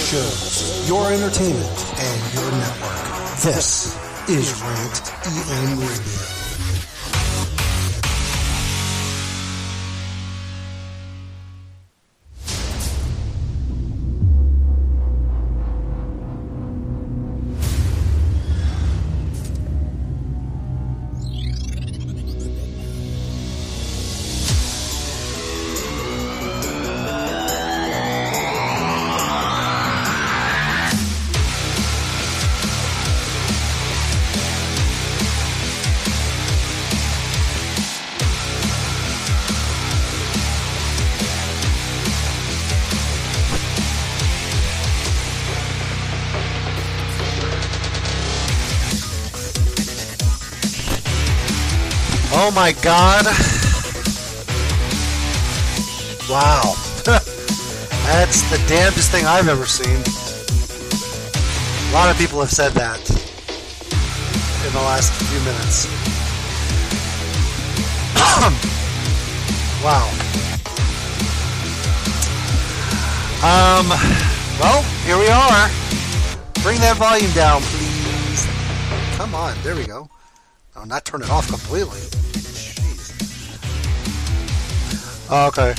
shows, your entertainment, and your network. This is Rant EM Radio. Oh my God. Wow. That's the damnedest thing I've ever seen. A lot of people have said that in the last few minutes. Wow. Well, here we are. Bring that volume down, please. Come on, there we go. I'll not turn it off completely. Okay.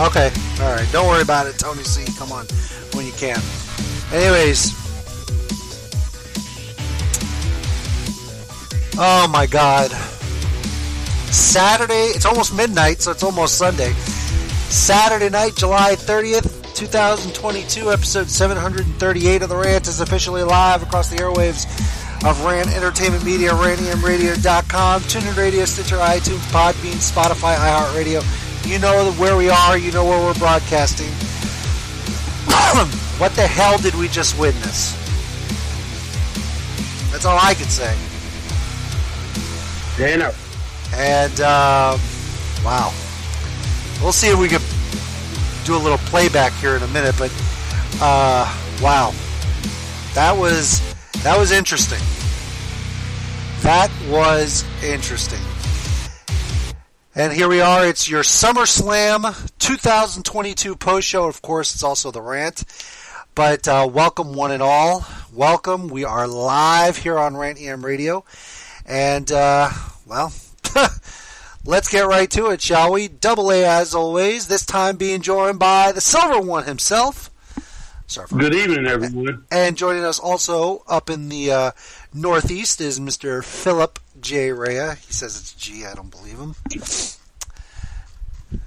Okay. All right. Don't worry about it, Tony C. Come on, when you can. Anyways. Oh my God. Saturday. It's almost midnight, so it's almost Sunday. Saturday night, July 30th, 2022. Episode 738 of The Rant is officially live across the airwaves of Rant Entertainment Media, rantemradio.com, TuneIn Radio, Stitcher, iTunes, Podbean, Spotify, iHeartRadio. You know where we are. You know where we're broadcasting. What the hell did we just witness? That's all I could say. Yeah, you know. And, wow. We'll see if we can do a little playback here in a minute, but, wow. That was interesting. That was interesting. And here we are. It's your SummerSlam 2022 post-show. Of course, it's also The Rant. But welcome, one and all. Welcome. We are live here on Rant EM Radio. And, well, let's get right to it, shall we? Double A, as always. This time being joined by the Silver One himself. Good evening, everyone. And joining us also up in the Northeast is Mr. Philip J. Rea. He says it's G. I don't believe him.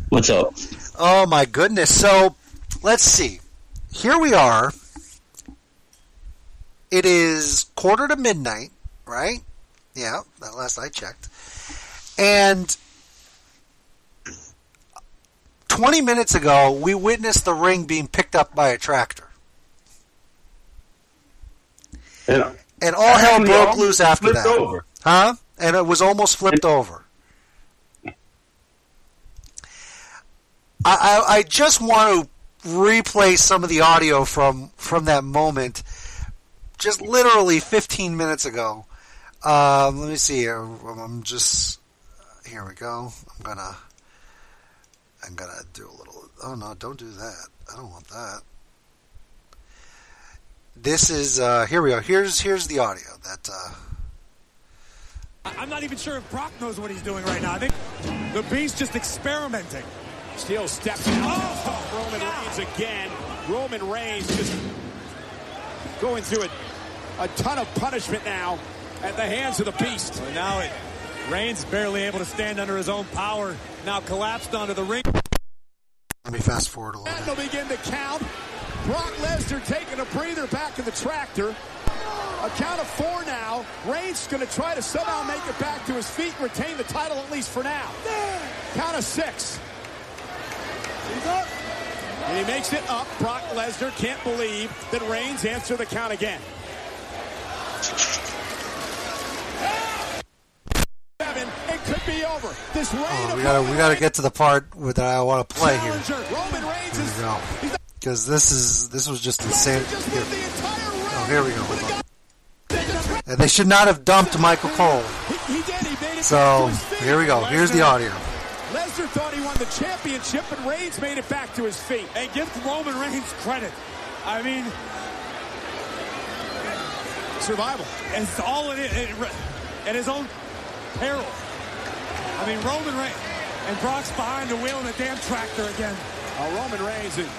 What's up? Oh, my goodness. So, let's see. Here we are. It is 11:45, right? Yeah, that last I checked. And 20 minutes ago, we witnessed the ring being picked up by a tractor. And all hell broke loose after that. Over. Huh? And it was almost flipped over. I just want to replay some of the audio from that moment, just literally 15 minutes ago. Let me see here. I'm just... Here we go. I'm going to do a little... Oh, no, don't do that. I don't want that. This is... here we go. Here's the audio that... I'm not even sure if Brock knows what he's doing right now. I think the Beast just experimenting. Steele steps out. Oh, Roman Reigns again. Roman Reigns just going through it. A ton of punishment now at the hands of the Beast. So now Reigns barely able to stand under his own power. Now collapsed onto the ring. Let me fast forward a little bit. That'll begin to count. Brock Lesnar taking a breather back in the tractor. A count of four now. Reigns going to try to somehow make it back to his feet and retain the title at least for now. Count of six. He's up. And he makes it up. Brock Lesnar can't believe that Reigns answered the count again. It could be over. This we gotta get to the part that I want to play here. Because this was just insane. Here. Oh, here we go. And they should not have dumped Michael Cole. So here we go. Here's the audio. Lesnar thought he won the championship, and Reigns made it back to his feet. And give Roman Reigns credit. I mean, survival. It's all it is. At his own peril. I mean, Roman Reigns. And Brock's behind the wheel in the damn tractor again. Roman Reigns and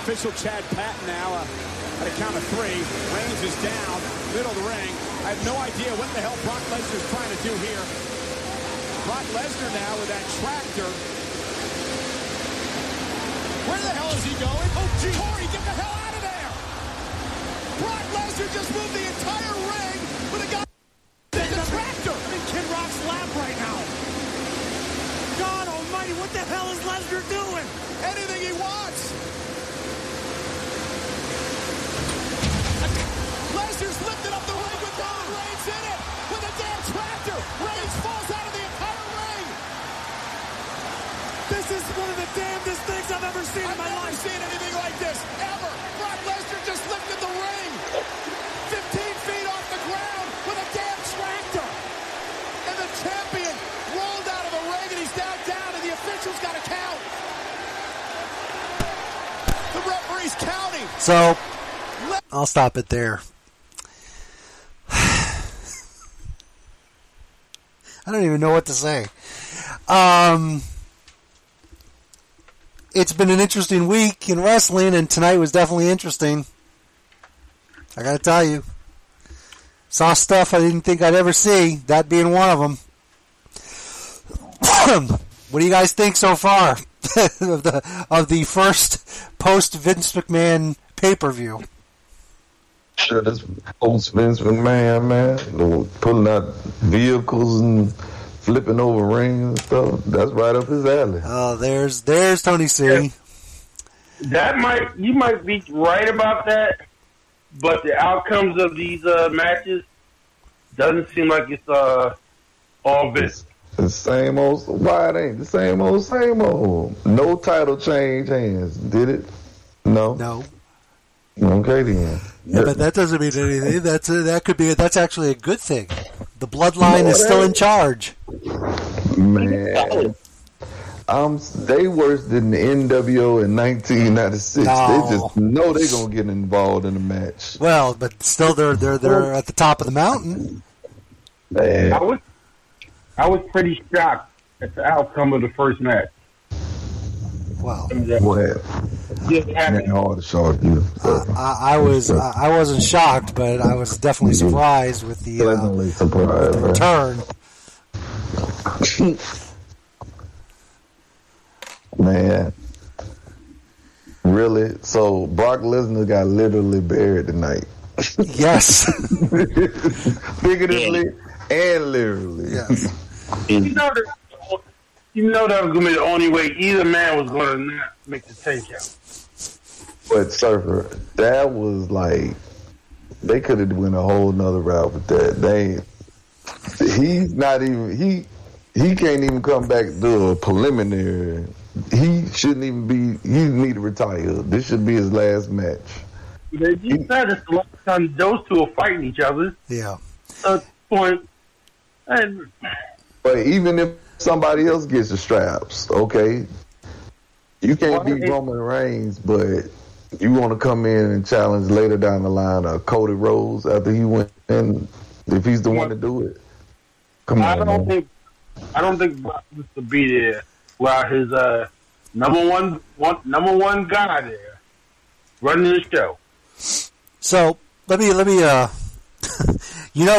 official Chad Patton now at a count of three. Reigns is down, middle of the ring. I have no idea what the hell Brock Lesnar's trying to do here. Brock Lesnar now with that tractor. Where the hell is he going? Oh, gee, Corey, get the hell out of there! Brock Lesnar just moved the entire ring with a guy. The tractor! I'm in Kid Rock's lap right now. God almighty, what the hell is Lesnar doing? Anything he wants. Lesnar's lifted up the ring with Roman Reigns in it. With a damn tractor. Reigns falls out of the entire ring. This is one of the damnedest things I've ever seen in my life. I've never seen anything like this, ever. Brock Lesnar just lifted the ring. 15 feet off the ground with a damn tractor. And the champion rolled out of the ring and he's now down and the official's got to count. The referee's counting. So, I'll stop it there. I don't even know what to say. It's been an interesting week in wrestling, and tonight was definitely interesting. I gotta tell you. Saw stuff I didn't think I'd ever see, that being one of them. What do you guys think so far of the first post-Vince McMahon pay-per-view? Sure, this old Vince McMahon, man, pulling out vehicles and flipping over rings and stuff. That's right up his alley. Oh, there's Tony C. That you might be right about that, but the outcomes of these matches doesn't seem like it's all Vince. The same old. Why it ain't the same old, same old? No title change hands, did it? No. Okay then. Yeah, but that doesn't mean anything. That's actually a good thing. The bloodline is still in charge. Man, they worse than the NWO in 1996. No. They just know they're gonna get involved in a match. Well, but still, they're at the top of the mountain. Man. I was pretty shocked at the outcome of the first match. Wow. Well, I wasn't shocked, but I was definitely surprised with the return. Man. Really? So Brock Lesnar got literally buried tonight. Yes. Figuratively and literally. Yes. You know that was going to be the only way either man was going to not make the takeout. But, Surfer, that was like... They could have went a whole nother route with that. He's not even... He can't even come back to a preliminary. He shouldn't even be... He need to retire. This should be his last match. You said it's the last time those two are fighting each other. Yeah. At this point... But even if... Somebody else gets the straps, okay? You can't beat Roman Reigns, but you want to come in and challenge later down the line Cody Rhodes after he went in, if he's the one to do it. I don't think Brock used to be there without his number one guy there running the show. So let me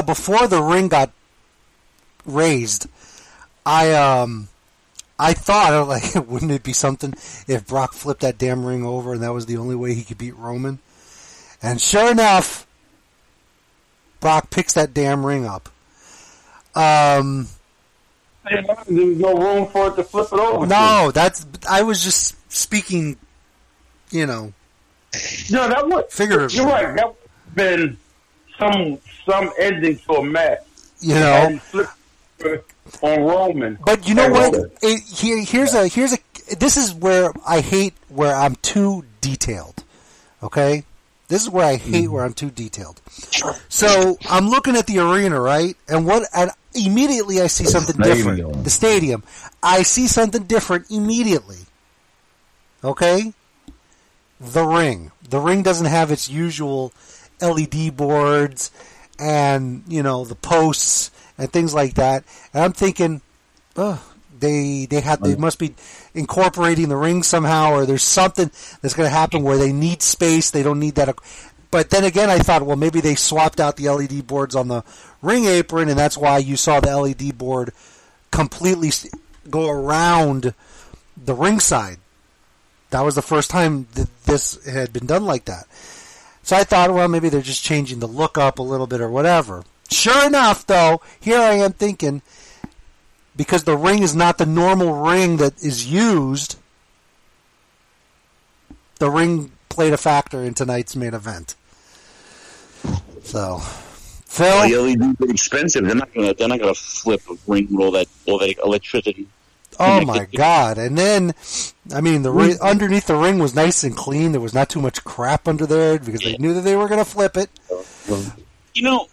before the ring got raised. I thought, wouldn't it be something if Brock flipped that damn ring over and that was the only way he could beat Roman? And sure enough, Brock picks that damn ring up. There was no room for it to flip it over. No, I was just speaking, No, that would figuratively. You're right. That would have been some ending to a match. On Roman. But you know what? This is where I hate where I'm too detailed. Okay? This is where I hate where I'm too detailed. So, I'm looking at the arena, right? And Immediately I see something different. The stadium. I see something different immediately. Okay? The ring. The ring doesn't have its usual LED boards and, you know, the posts and things like that. And I'm thinking, oh, they must be incorporating the ring somehow, or there's something that's going to happen where they need space. They don't need that. But then again, I thought, well, maybe they swapped out the LED boards on the ring apron, and that's why you saw the LED board completely go around the ringside. That was the first time this had been done like that. So I thought, well, maybe they're just changing the look up a little bit or whatever. Sure enough, though, here I am thinking, because the ring is not the normal ring that is used, the ring played a factor in tonight's main event. So, Phil, the LEDs are expensive. They're not going to flip a ring with all that electricity. Oh my God! And then, I mean, the ring, underneath the ring was nice and clean. There was not too much crap under there because they knew that they were going to flip it. You know,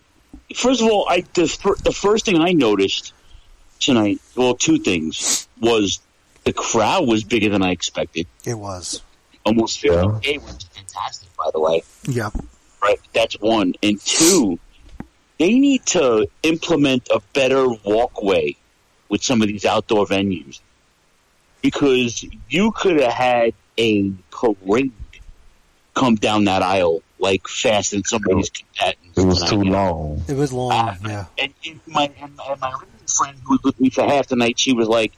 first of all, the first thing I noticed tonight, well, two things, was the crowd was bigger than I expected. It was almost 50K, which is fantastic, by the way. Yep. Right. That's one, and two, they need to implement a better walkway with some of these outdoor venues, because you could have had a parade come down that aisle like fast in somebody's combatants. It was too long. It was long, yeah. And my ring friend who was with me for half the night, she was like,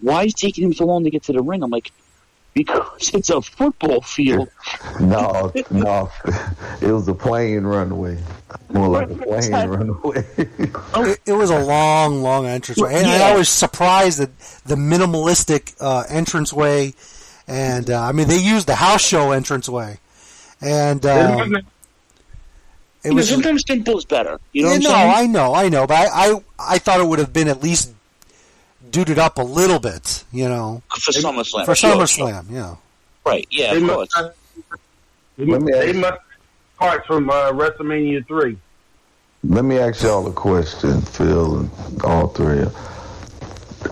"Why is it taking him so long to get to the ring?" I'm like, "Because it's a football field." No, it was a plane runway. More like a plane runway. It was a long, long entranceway. And I was surprised at the minimalistic entranceway. And, I mean, they used the house show entranceway. And it was sometimes simple is better. You know what I'm saying? I know. But I thought it would have been at least duded up a little bit, you know. For SummerSlam. Yeah. Right, yeah, of course. They must apart from WrestleMania 3. Let me ask y'all a question, Phil, and all three.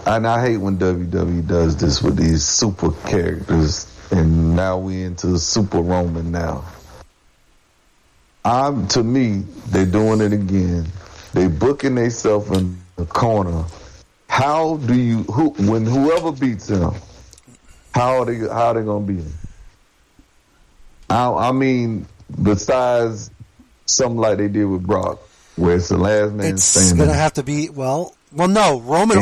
And I hate when WWE does this with these super characters, and now we into Super Roman now. To me, they're doing it again. They booking themselves in the corner. How do you when whoever beats them? How are they gonna beat him? I mean, besides something like they did with Brock, where it's the last man standing. It's gonna have to be no, Roman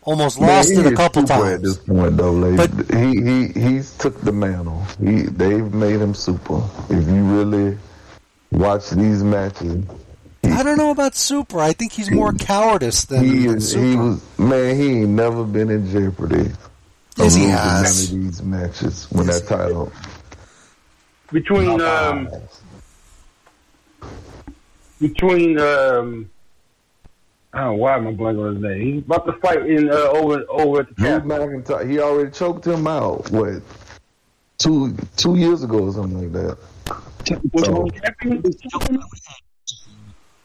almost lost it a couple times at this point, though. But he's took the mantle. They've made him super. If you really watch these matches. I don't know about super. I think he's more cowardice than super. He ain't never been in jeopardy. Yes, he has. None of these matches when that title. I don't know why I'm blanking on his name. He's about to fight in over at the Drew McIntyre. He already choked him out. What? Two years ago or something like that.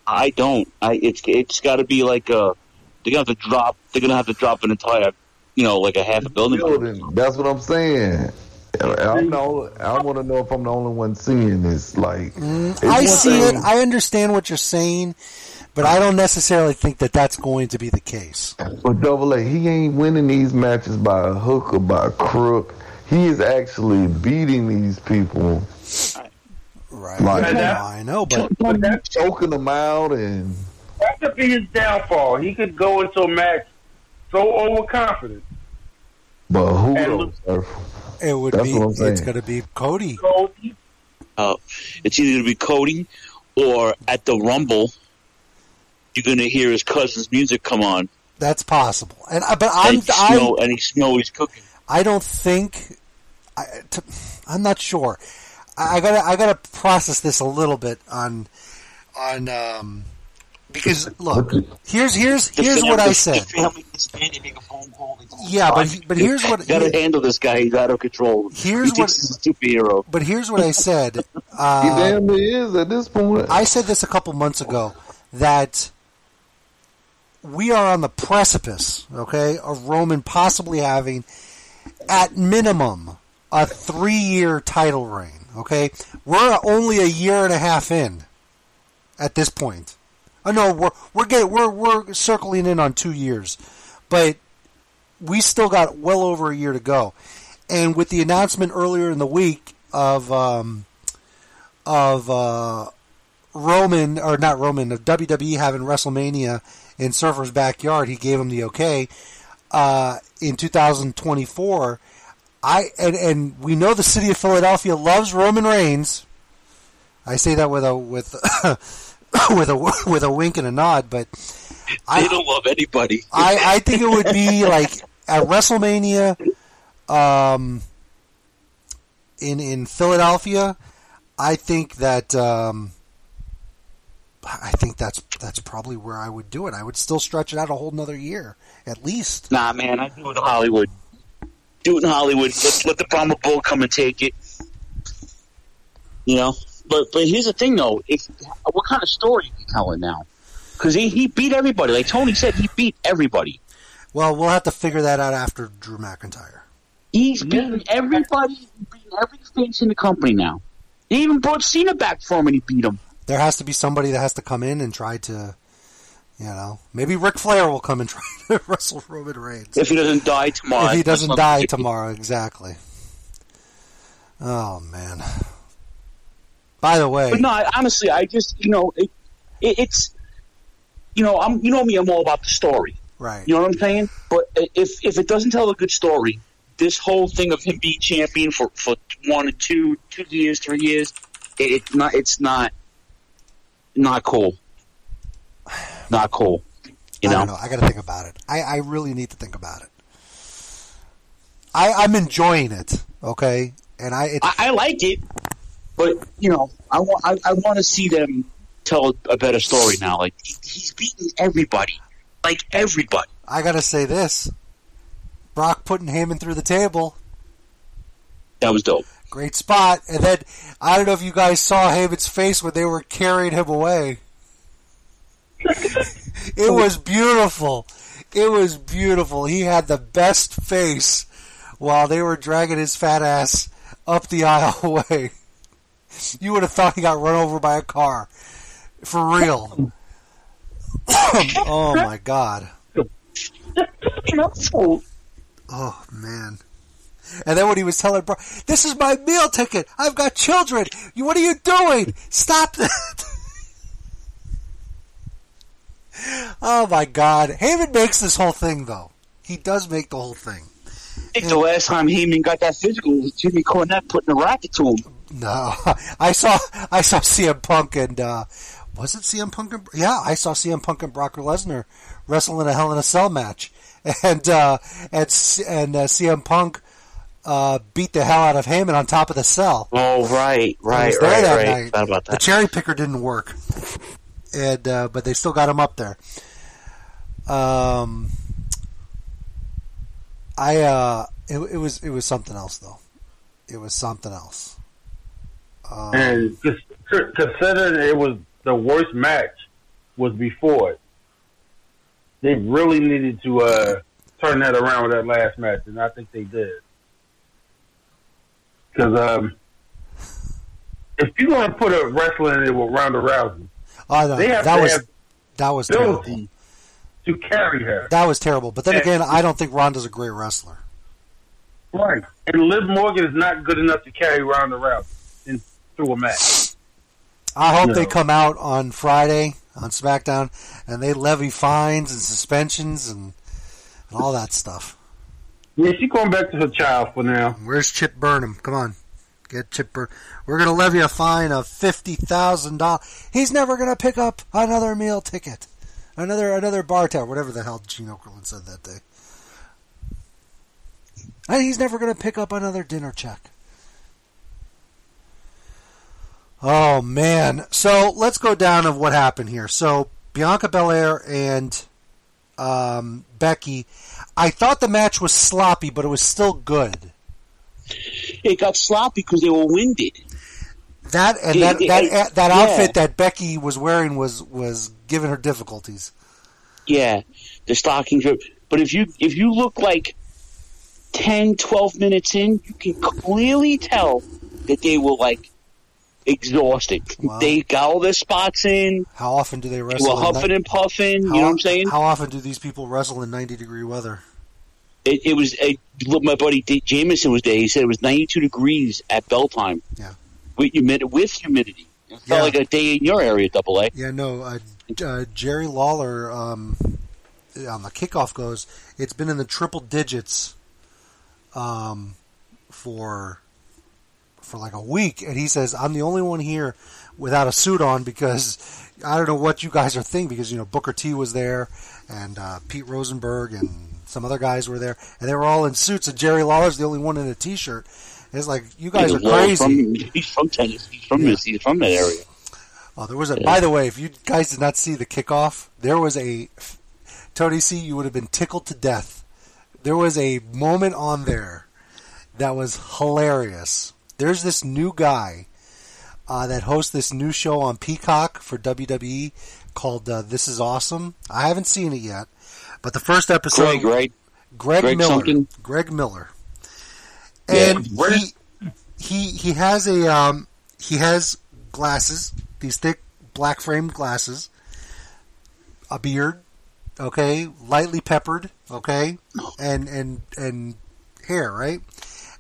I don't. It's got to be like a. They're gonna have to drop an entire. You know, like a half a building. That's what I'm saying. I want to know if I'm the only one seeing this. Like, I see it. I understand what you're saying, but I don't necessarily think that that's going to be the case. But Double A, he ain't winning these matches by a hook or by a crook. He is actually beating these people. Right. Like, I know, but that's choking them out, and that could be his downfall. He could go into a match so overconfident. But who knows? It would be. It's going to be Cody. It's either going to be Cody, or at the Rumble, you're going to hear his cousin's music come on. That's possible. And he smells he's cooking. I don't think. I'm not sure. I got to process this a little bit on. Because look, here's what I said. Yeah, but here's what. Gotta handle this guy. He's out of control. He's a superhero. But here's what I said. He damn near is at this point. I said this a couple months ago. that we are on the precipice, okay, of Roman possibly having, at minimum, a 3-year title reign, okay? We're only a year and a half in at this point. Oh no, we're circling in on 2 years, but we still got well over a year to go. And with the announcement earlier in the week of Roman, or not Roman, of WWE having WrestleMania in Surfer's backyard, he gave him the okay in 2024. And we know the city of Philadelphia loves Roman Reigns. I say that with a wink and a nod, but they don't love anybody. I think it would be like at WrestleMania in Philadelphia. I think that's probably where I would do it. I would still stretch it out a whole another year at least. Nah, man, I'd do it in Hollywood. Do it in Hollywood. Let the Brahma Bull come and take it. You know. But here's the thing, though. What kind of story are you telling now? Because he beat everybody. Like Tony said, he beat everybody. Well, we'll have to figure that out after Drew McIntyre. He's beaten everybody. He's beaten every face in the company now. He even brought Cena back for him, and he beat him. There has to be somebody that has to come in and try to, you know. Maybe Ric Flair will come and try to wrestle Roman Reigns. If he doesn't die tomorrow. If he doesn't die tomorrow, exactly. Oh, man. By the way, but no, honestly, I just it's I'm me, I'm all about the story, right? You know what I'm saying? But if it doesn't tell a good story, this whole thing of him being champion for 1 or 2 years, 3 years, it's not cool, not cool. You know, I don't know. I got to think about it. I really need to think about it. I'm enjoying it, okay, and I like it. But I want to see them tell a better story now. Like he's beaten everybody, like everybody. I gotta say this: Brock putting Heyman through the table. That was dope. Great spot. And then I don't know if you guys saw Heyman's face when they were carrying him away. It was beautiful. It was beautiful. He had the best face while they were dragging his fat ass up the aisle away. You would have thought he got run over by a car. For real. Oh, my God. Oh, man. And then when he was telling Brock, this is my meal ticket. I've got children. What are you doing? Stop that. Oh, my God. Heyman makes this whole thing, though. He does make the whole thing. I think the last time Heyman got that physical was Jimmy Cornette putting a rocket to him. No, I saw CM Punk and was it CM Punk? I saw CM Punk and Brock Lesnar wrestle in a Hell in a Cell match, and CM Punk beat the hell out of Heyman on top of the cell. Oh, right. Thought about that. The cherry picker didn't work, and but they still got him up there. It was something else though. It was something else. And just considering it was the worst match was before it, they really needed to turn that around with that last match, and I think they did. Because if you're going to put a wrestler in it with Ronda Rousey, that was terrible to carry her. That was terrible. But then again, I don't think Ronda's a great wrestler. Right, and Liv Morgan is not good enough to carry Ronda Rousey. Through a match. I hope they come out on Friday on SmackDown and they levy fines and suspensions and all that stuff. Yeah, she's going back to her child for now. Where's Chip Burnham? Come on. Get Chip Burnham. We're going to levy a fine of $50,000. He's never going to pick up another meal ticket. Another bar tab, whatever the hell Gene Okerlund said that day. And he's never going to pick up another dinner check. Oh, man. So, let's go down of what happened here. So, Bianca Belair and Becky. I thought the match was sloppy, but it was still good. It got sloppy because they were winded. That outfit that Becky was wearing was given her difficulties. Yeah, the stocking drip. But if you look like 10, 12 minutes in, you can clearly tell that they were like exhausted. Wow. They got all their spots in. How often do they wrestle? They were huffing and puffing. You know what I'm saying? How often do these people wrestle in 90-degree weather? It was my buddy Jameson was there. He said it was 92 degrees at bell time. Yeah, with humidity. It felt like a day in your area, Double A. Yeah, no. Jerry Lawler on the kickoff goes. It's been in the triple digits for like a week, and he says, "I'm the only one here without a suit on because I don't know what you guys are thinking." Because Booker T was there, and Pete Rosenberg, and some other guys were there, and they were all in suits, and Jerry Lawler's the only one in a T-shirt. And it's like, you guys are crazy. He's from Tennessee. He's from Tennessee. He's from that area. Oh, there was a. Yeah. By the way, if you guys did not see the kickoff, there was a Tony C. You would have been tickled to death. There was a moment on there that was hilarious. There's this new guy that hosts this new show on Peacock for WWE called "This Is Awesome." I haven't seen it yet. But the first episode, Greg Miller, and yeah, he has a he has glasses, these thick black framed glasses, a beard, okay, lightly peppered, okay, and hair, right,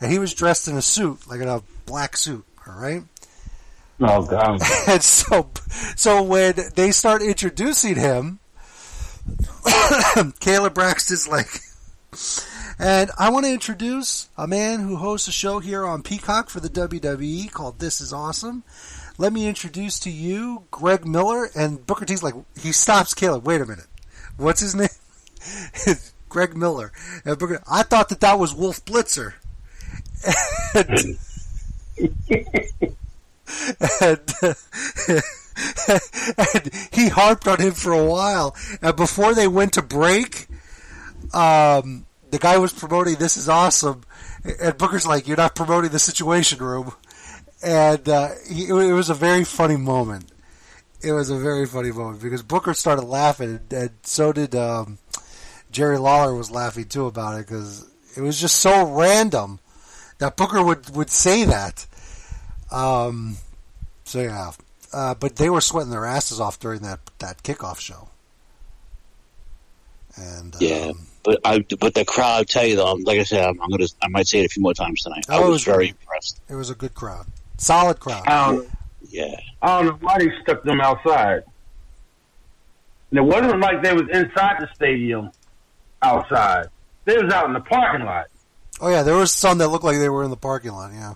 and he was dressed in a suit, like in a black suit, all right. Oh God! And so when they start introducing him. Caleb Braxton's like, and I want to introduce a man who hosts a show here on Peacock for the WWE called This Is Awesome. Let me introduce to you Greg Miller. And Booker T's like, he stops Caleb. Wait a minute. What's his name? Greg Miller. And Booker, I thought that was Wolf Blitzer. And he harped on him for a while. And before they went to break, the guy was promoting This Is Awesome. And Booker's like, you're not promoting the Situation Room. And it was a very funny moment. It was a very funny moment because Booker started laughing. And so did Jerry Lawler was laughing too about it because it was just so random that Booker would say that. So, yeah. But they were sweating their asses off during that kickoff show. And but the crowd, tell you though, like I said, I might say it a few more times tonight. I was very impressed. It was a good crowd, solid crowd. I don't know why they stuck them outside. And it wasn't like they was inside the stadium, outside. They was out in the parking lot. Oh yeah, there was some that looked like they were in the parking lot. Yeah.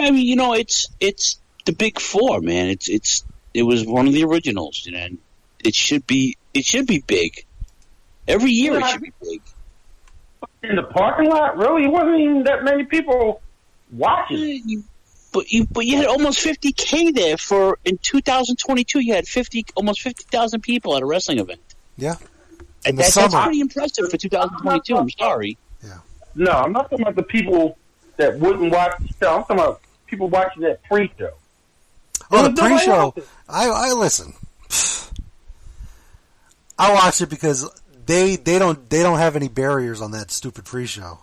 I mean, it's. The Big Four, man, it was one of the originals, and it should be big. Every year it should be big. In the parking lot, really, it wasn't even that many people watching. But you had almost 50K there for in 2022. You had almost 50,000 people at a wrestling event. Yeah, and that's pretty impressive for 2022. I'm sorry. Yeah. No, I'm not talking about the people that wouldn't watch the show. I'm talking about people watching that pre-show. Oh, the pre-show. I listen. I watch it because they don't have any barriers on that stupid pre-show.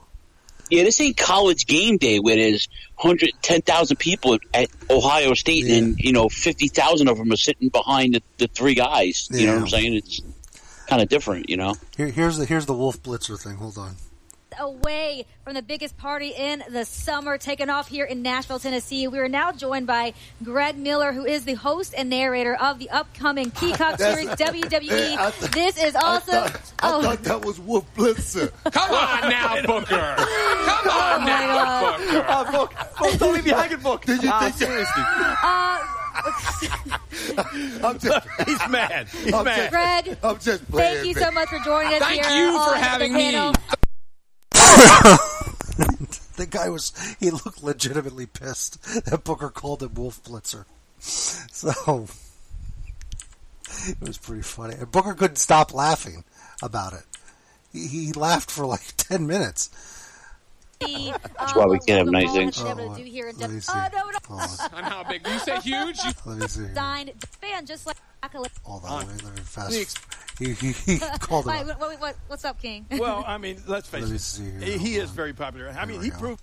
Yeah, this ain't College Game Day where there's 110,000 people at Ohio State and 50,000 of them are sitting behind the three guys. Yeah. You know what I'm saying? It's kind of different, Here's the Wolf Blitzer thing. Hold on. Away from the biggest party in the summer, taking off here in Nashville, Tennessee. We are now joined by Greg Miller, who is the host and narrator of the upcoming Peacock series WWE. This is awesome. I thought that was Wolf Blitzer. Come on now, Booker. Come on now, Booker. Booker, don't leave me hanging, Booker. Did you think seriously? He's mad. Greg, I'm just playing. Thank you so much for joining us here. Thank you for having me. The guy he looked legitimately pissed that Booker called him Wolf Blitzer. So it was pretty funny. And Booker couldn't stop laughing about it. He laughed for like 10 minutes. That's why we can't have nice things. Let me see. I'm how big. You say huge? Let me see. Fan just like Hold on, let me fast. He called him up. What's up, King? Well, I mean, let's face it. He is very popular. I mean, he proved...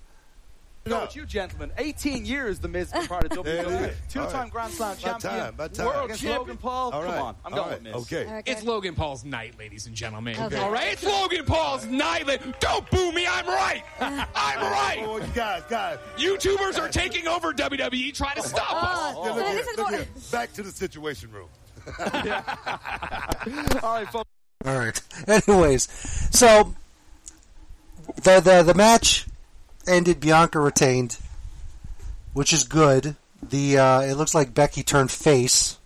No, it's you, gentlemen. 18 years the Miz been part of WWE. Two-time Grand Slam champion. By time. World champion. Logan Paul. All right. Come on. I'm going with Miz. Okay. It's Logan Paul's night, ladies and gentlemen. Okay. All right? It's Logan Paul's night. Don't boo me. I'm right. I'm right. Oh, guys. YouTubers are taking over WWE. Trying to stop us. Oh. Yeah, look here. Back to the Situation Room. All right, folks. All right. Anyways, so the match... ended. Bianca retained, which is good. It looks like Becky turned face,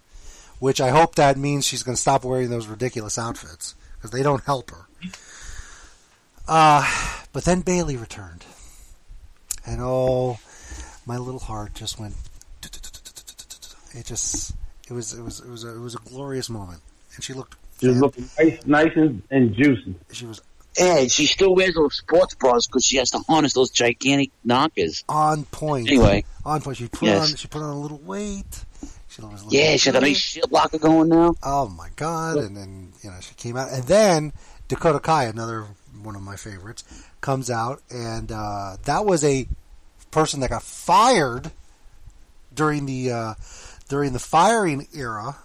which I hope that means she's going to stop wearing those ridiculous outfits because they don't help her. But then Bayley returned, and oh, my little heart just went. It was a glorious moment, and she looked. She was looking nice and juicy. She was. And she still wears those sports bras because she has to harness those gigantic knockers. On point. Anyway. On point. She put on a little weight. She had a nice shit locker going now. Oh, my God. And then, she came out. And then Dakota Kai, another one of my favorites, comes out. And that was a person that got fired during the firing era.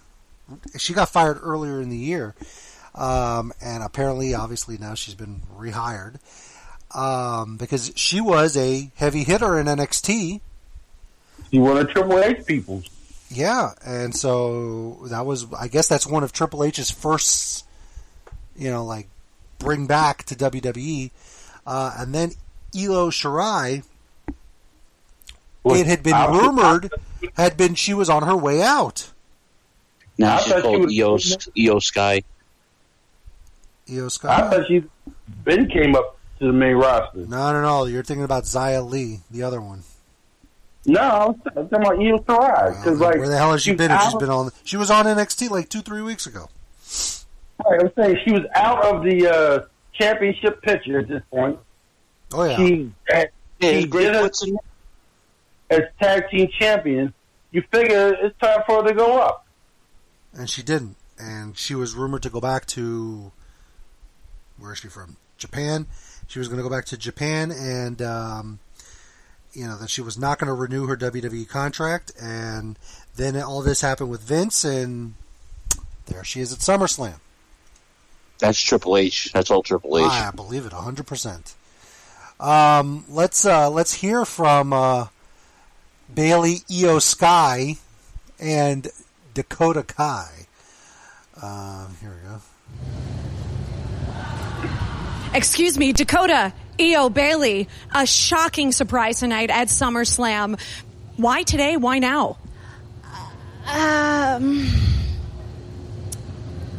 She got fired earlier in the year. And apparently, obviously, now she's been rehired because she was a heavy hitter in NXT. She won a Triple H people's. Yeah, and so that was, I guess that's one of Triple H's first, bring back to WWE. And then Io Shirai, it had been rumored, she was on her way out. Now she's called Io Sky. Io Sky. I thought she Ben came up to the main roster. No. You're thinking about Xia Li, the other one. No, I'm talking about Io Shirai. Where the hell has she been? She was on NXT 2-3 weeks ago. Right, I'm saying she was out of the championship picture at this point. Oh yeah, she did it as tag team champion. You figure it's time for her to go up, and she didn't. And she was rumored to go back to. Where is she from? Japan. She was going to go back to Japan, and that she was not going to renew her WWE contract. And then all this happened with Vince, and there she is at SummerSlam. That's Triple H. That's all Triple H. I believe it 100%. Let's hear from Bayley, Io Sky, and Dakota Kai. Here we go. Excuse me, Dakota, Io, Bayley, a shocking surprise tonight at SummerSlam. Why today? Why now?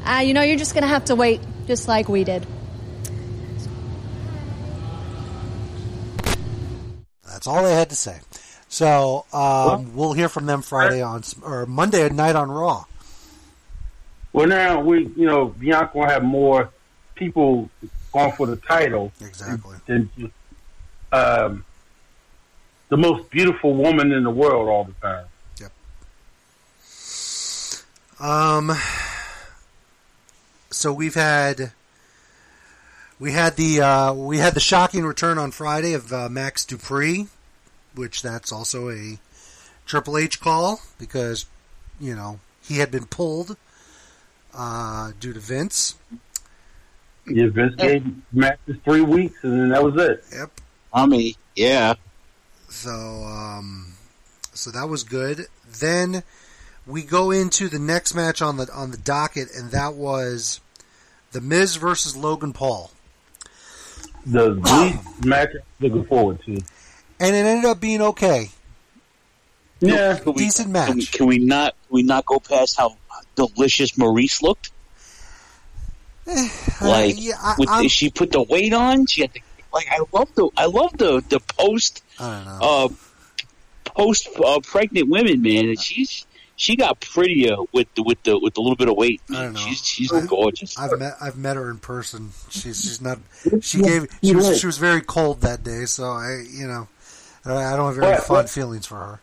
You're just going to have to wait, just like we did. That's all they had to say. So we'll hear from them Monday night on Raw. Well, now we, Bianca will have more people going for the title. Exactly. And the most beautiful woman in the world all the time. Yep. So we had the shocking return on Friday of Max Dupree, which that's also a Triple H call because, he had been pulled due to Vince. Yeah, Vince gave Max 3 weeks, and then that was it. Yep. Yeah. So, so that was good. Then we go into the next match on the docket, and that was the Miz versus Logan Paul. The least match I'm looking forward to, and it ended up being okay. Yeah, decent match. Can we not go past how delicious Maurice looked? She put the weight on. She had I love the post. I don't know. Pregnant women, man. And she got prettier with the little bit of weight. Man. I don't know. She's gorgeous. I've met her in person. She's not. She was very cold that day. So I don't have very fond feelings for her.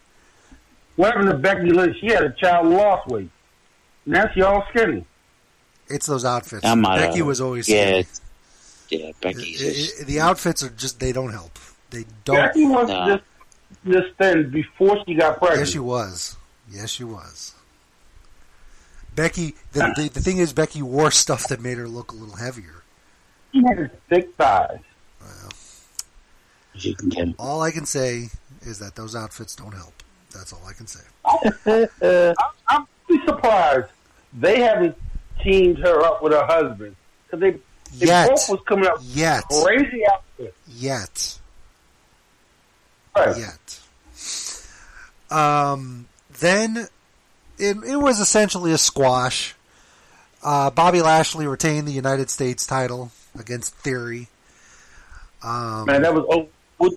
What happened to Becky Lynch? She had a child and lost weight. And that's y'all skinny. It's those outfits. Becky was always skinny. Yeah, Becky's just... The outfits are just, they don't help. They don't. Becky was this thin before she got pregnant. Yes, she was. Becky, the thing is, Becky wore stuff that made her look a little heavier. She had thick thighs. Well, she can. All I can say is that those outfits don't help. That's all I can say. I'm really surprised they haven't teamed her up with her husband because they both was coming up with crazy outfits. Yet. Then it was essentially a squash. Bobby Lashley retained the United States title against Theory. Man, that was. Oh,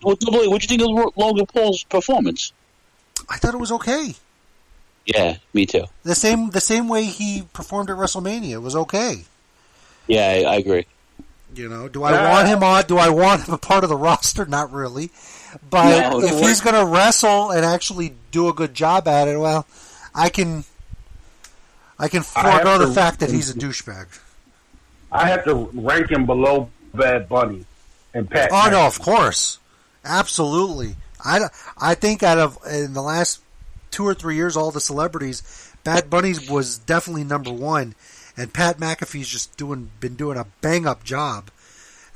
what'd you think of Logan Paul's performance? I thought it was okay. Yeah, me too. The same way he performed at WrestleMania was okay. Yeah, I agree. You know, do I want him on? Do I want him a part of the roster? Not really. But if he's going to wrestle and actually do a good job at it, well, I can forego the fact that he's a douchebag. I have to rank him below Bad Bunny and Pat. Oh no, of course, absolutely. I think in the last 2 or 3 years, all the celebrities, Bad Bunny was definitely number one, and Pat McAfee's just been doing a bang up job.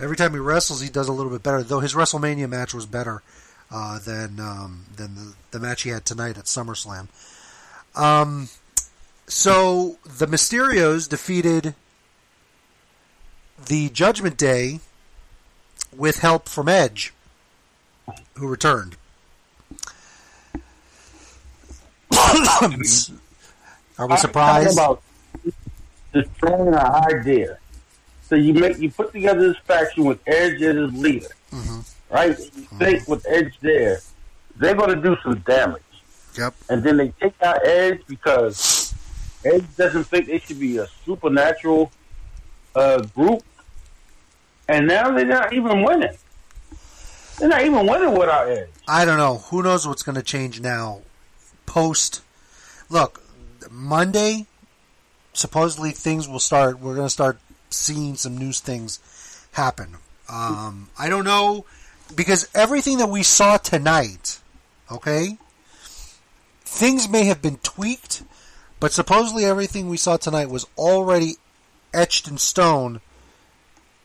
Every time he wrestles, he does a little bit better. Though his WrestleMania match was better than the match he had tonight at SummerSlam. So the Mysterios defeated the Judgment Day with help from Edge, who returned. Are we surprised? I'm talking about destroying an idea. So you put together this faction with Edge as his leader, right? You think with Edge there, they're going to do some damage. Yep. And then they take out Edge because Edge doesn't think they should be a supernatural group. And now they're not even winning. They're not even winning without Edge. I don't know. Who knows what's going to change now? Look, Monday, supposedly things will start. We're going to start seeing some new things happen. I don't know, because everything that we saw tonight, okay, things may have been tweaked, but supposedly everything we saw tonight was already etched in stone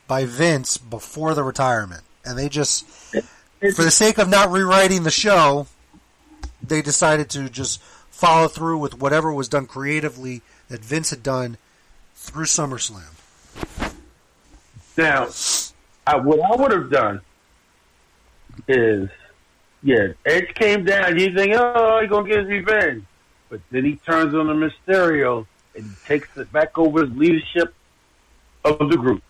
by Vince before the retirement. And they just, for the sake of not rewriting the show, they decided to just follow through with whatever was done creatively that Vince had done through SummerSlam. Now, what I would have done is, Edge came down, you think, he's going to get his revenge. But then he turns on the Mysterio and he takes it back over his leadership of the group.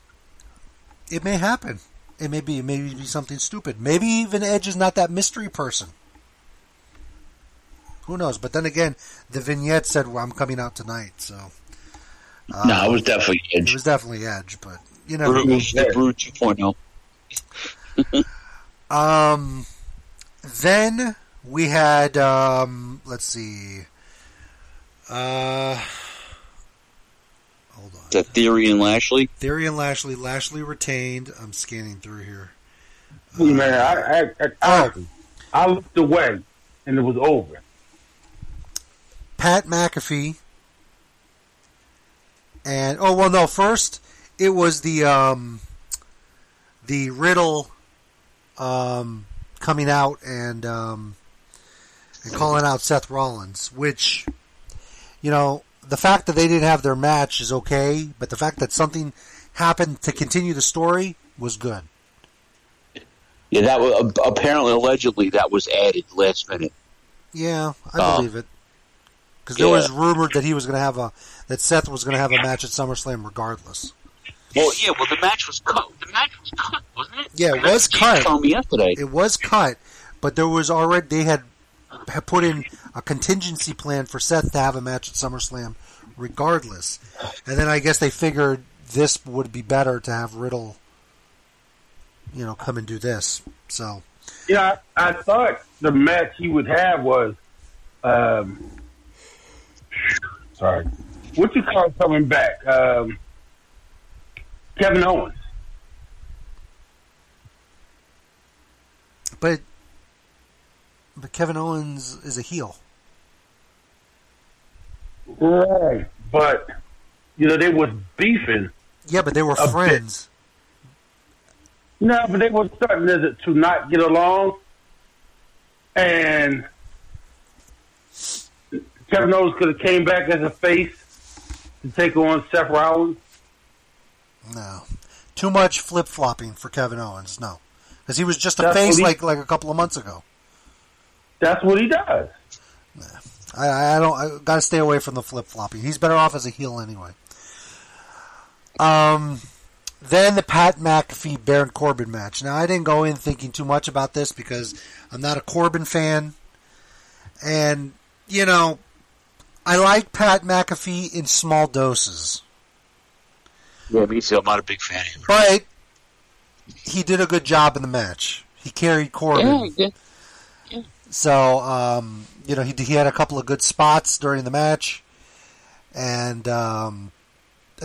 It may happen. It may be something stupid. Maybe even Edge is not that mystery person. Who knows? But then again, the vignette said, well, I'm coming out tonight, so... no, it was definitely Edge. It was definitely Edge, but you know, it was the Brood 2.0. Then we had let's see. Hold on. The Theory and Lashley. Lashley retained. I'm scanning through here. Man, I looked away, and it was over. Pat McAfee. And first it was the Riddle coming out and calling out Seth Rollins, which, you know, the fact that they didn't have their match is okay, but the fact that something happened to continue the story was good. Yeah, that was allegedly that was added last minute. Yeah, I believe it. Because there was rumored that Seth was going to have a match at SummerSlam regardless. Well, yeah. Well, the match was cut. Wasn't it? Yeah, it was cut. You told me yesterday. It was cut, but there was already they had put in a contingency plan for Seth to have a match at SummerSlam regardless, and then I guess they figured this would be better to have Riddle, you know, come and do this. So yeah, I thought the match he would have was. Sorry. What you call coming back? Kevin Owens. But Kevin Owens is a heel. Right, but you know they was beefing. Yeah, but they were friends. Bit. No, but they were starting to not get along, and Kevin Owens could have came back as a face to take on Seth Rollins. No, too much flip flopping for Kevin Owens. No, because he was just a face like a couple of months ago. That's what he does. Nah. I don't. I gotta stay away from the flip floppy. He's better off as a heel anyway. Then the Pat McAfee Baron Corbin match. Now I didn't go in thinking too much about this because I'm not a Corbin fan, and you know I like Pat McAfee in small doses. Yeah, me too. I'm not a big fan either. But he did a good job in the match. He carried Corbin. Yeah, he did. Yeah. So. You know, he had a couple of good spots during the match, and it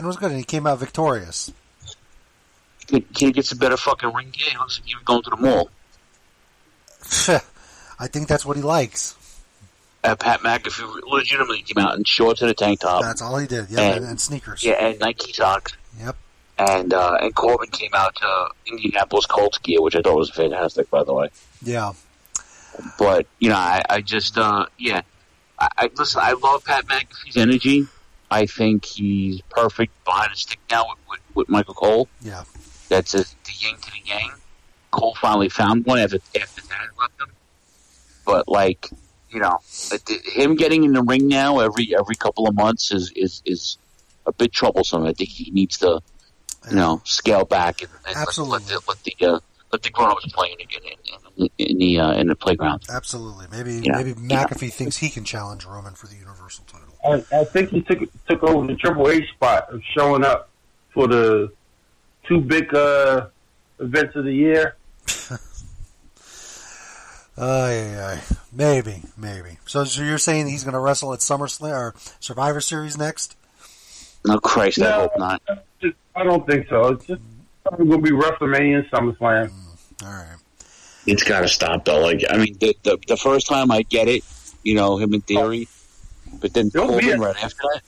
was good. And he came out victorious. He gets a better fucking ring game. Let's keep going to the mall. I think that's what he likes. Pat McAfee legitimately came out in shorts and a tank top. That's all he did. Yeah, and sneakers. Yeah, and Nike socks. Yep. And Corbin came out to Indianapolis Colts gear, which I thought was fantastic, by the way. Yeah. But, you know, I love Pat McAfee's energy. I think he's perfect behind the stick now with Michael Cole. Yeah. That's the yin to the yang. Cole finally found one after Taz left him. But, like, you know, him getting in the ring now every couple of months is a bit troublesome. I think he needs to, you know, scale back and let the grown-ups play in the playground. Absolutely. Maybe McAfee thinks he can challenge Roman for the Universal title. I think he took over the Triple H spot of showing up for the two big events of the year. Yeah. Maybe. So you're saying he's going to wrestle at SummerSlam or Survivor Series next? Oh, Christ, I hope not. I don't think so. It's just probably going to be WrestleMania and SummerSlam. All right. It's got to stop, though. Like, I mean, the first time I get it, you know, him in Theory, but then Corbin right after that,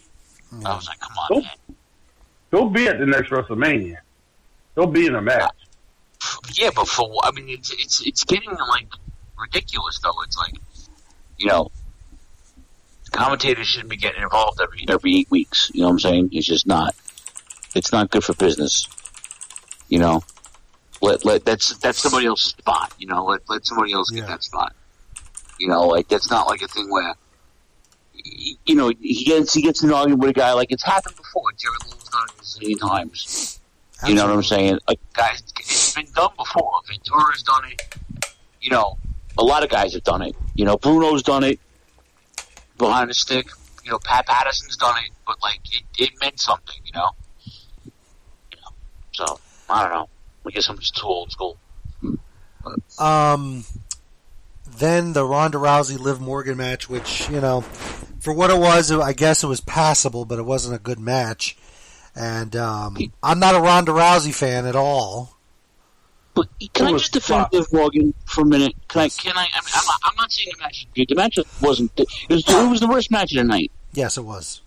I was like, come on, man. He'll be at the next WrestleMania. He'll be in a match. Yeah, but for I mean, it's getting like ridiculous, though. It's like, you know, commentators shouldn't be getting involved every 8 weeks. You know what I'm saying? It's just not. It's not good for business. You know. That's somebody else's spot, you know. Let somebody else get that spot, you know. Like that's not like a thing where, you know, he gets an argument with a guy. Like it's happened before. Jared Little's done it a million times. Absolutely. You know what I'm saying? Like guys, it's been done before. Ventura's done it. You know, a lot of guys have done it. You know, Bruno's done it behind the stick. You know, Pat Patterson's done it, but like it meant something, you know. You know, so I don't know. I guess I'm just too old school. Then the Ronda Rousey Liv Morgan match, which, you know, for what it was, I guess it was passable, but it wasn't a good match. And I'm not a Ronda Rousey fan at all. But can I just defend Liv Morgan for a minute? I'm not saying the match was good. The match wasn't. It was the worst match of the night. Yes, it was.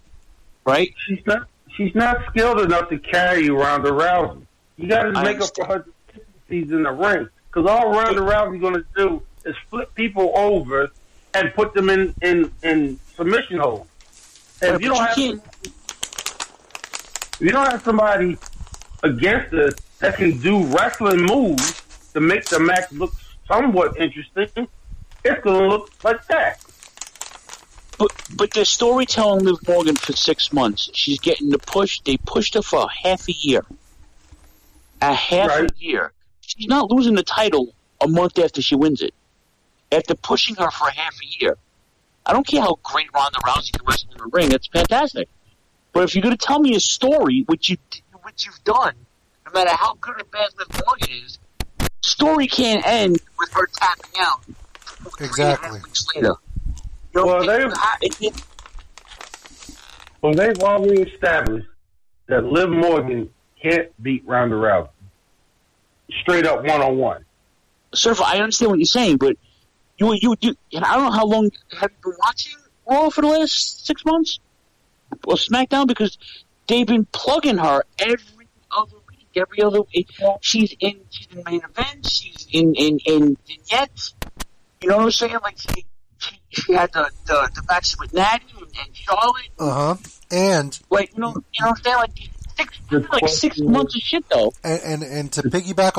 Right? She's not skilled enough to carry Ronda Rousey. You got to make up for her deficiencies in the ring. Because all Ronda Rousey's going to do is flip people over and put them in submission hold. And if you don't have somebody against her that can do wrestling moves to make the match look somewhat interesting, it's going to look like that. But they're storytelling Liv Morgan for 6 months. She's getting the push. They pushed her for half a year. A year. She's not losing the title a month after she wins it. After pushing her for half a year. I don't care how great Ronda Rousey can wrestle in the ring. That's fantastic. But if you're going to tell me a story, which you've done, no matter how good or bad Liv Morgan is, story can't end with her tapping out. Exactly. 3.5 weeks later. You know, well, Well, they've already established that Liv Morgan can't beat Ronda Rousey. Straight up one-on-one. Surf, I understand what you're saying, but you and I don't know how long have you been watching Raw for the last 6 months? Or SmackDown, because they've been plugging her every other week, she's in main events, she's in vignettes. You know what I'm saying? Like she had the matches with Natty and Charlotte. Uh huh. And like you know what I'm saying? Like six months of shit though. And to piggyback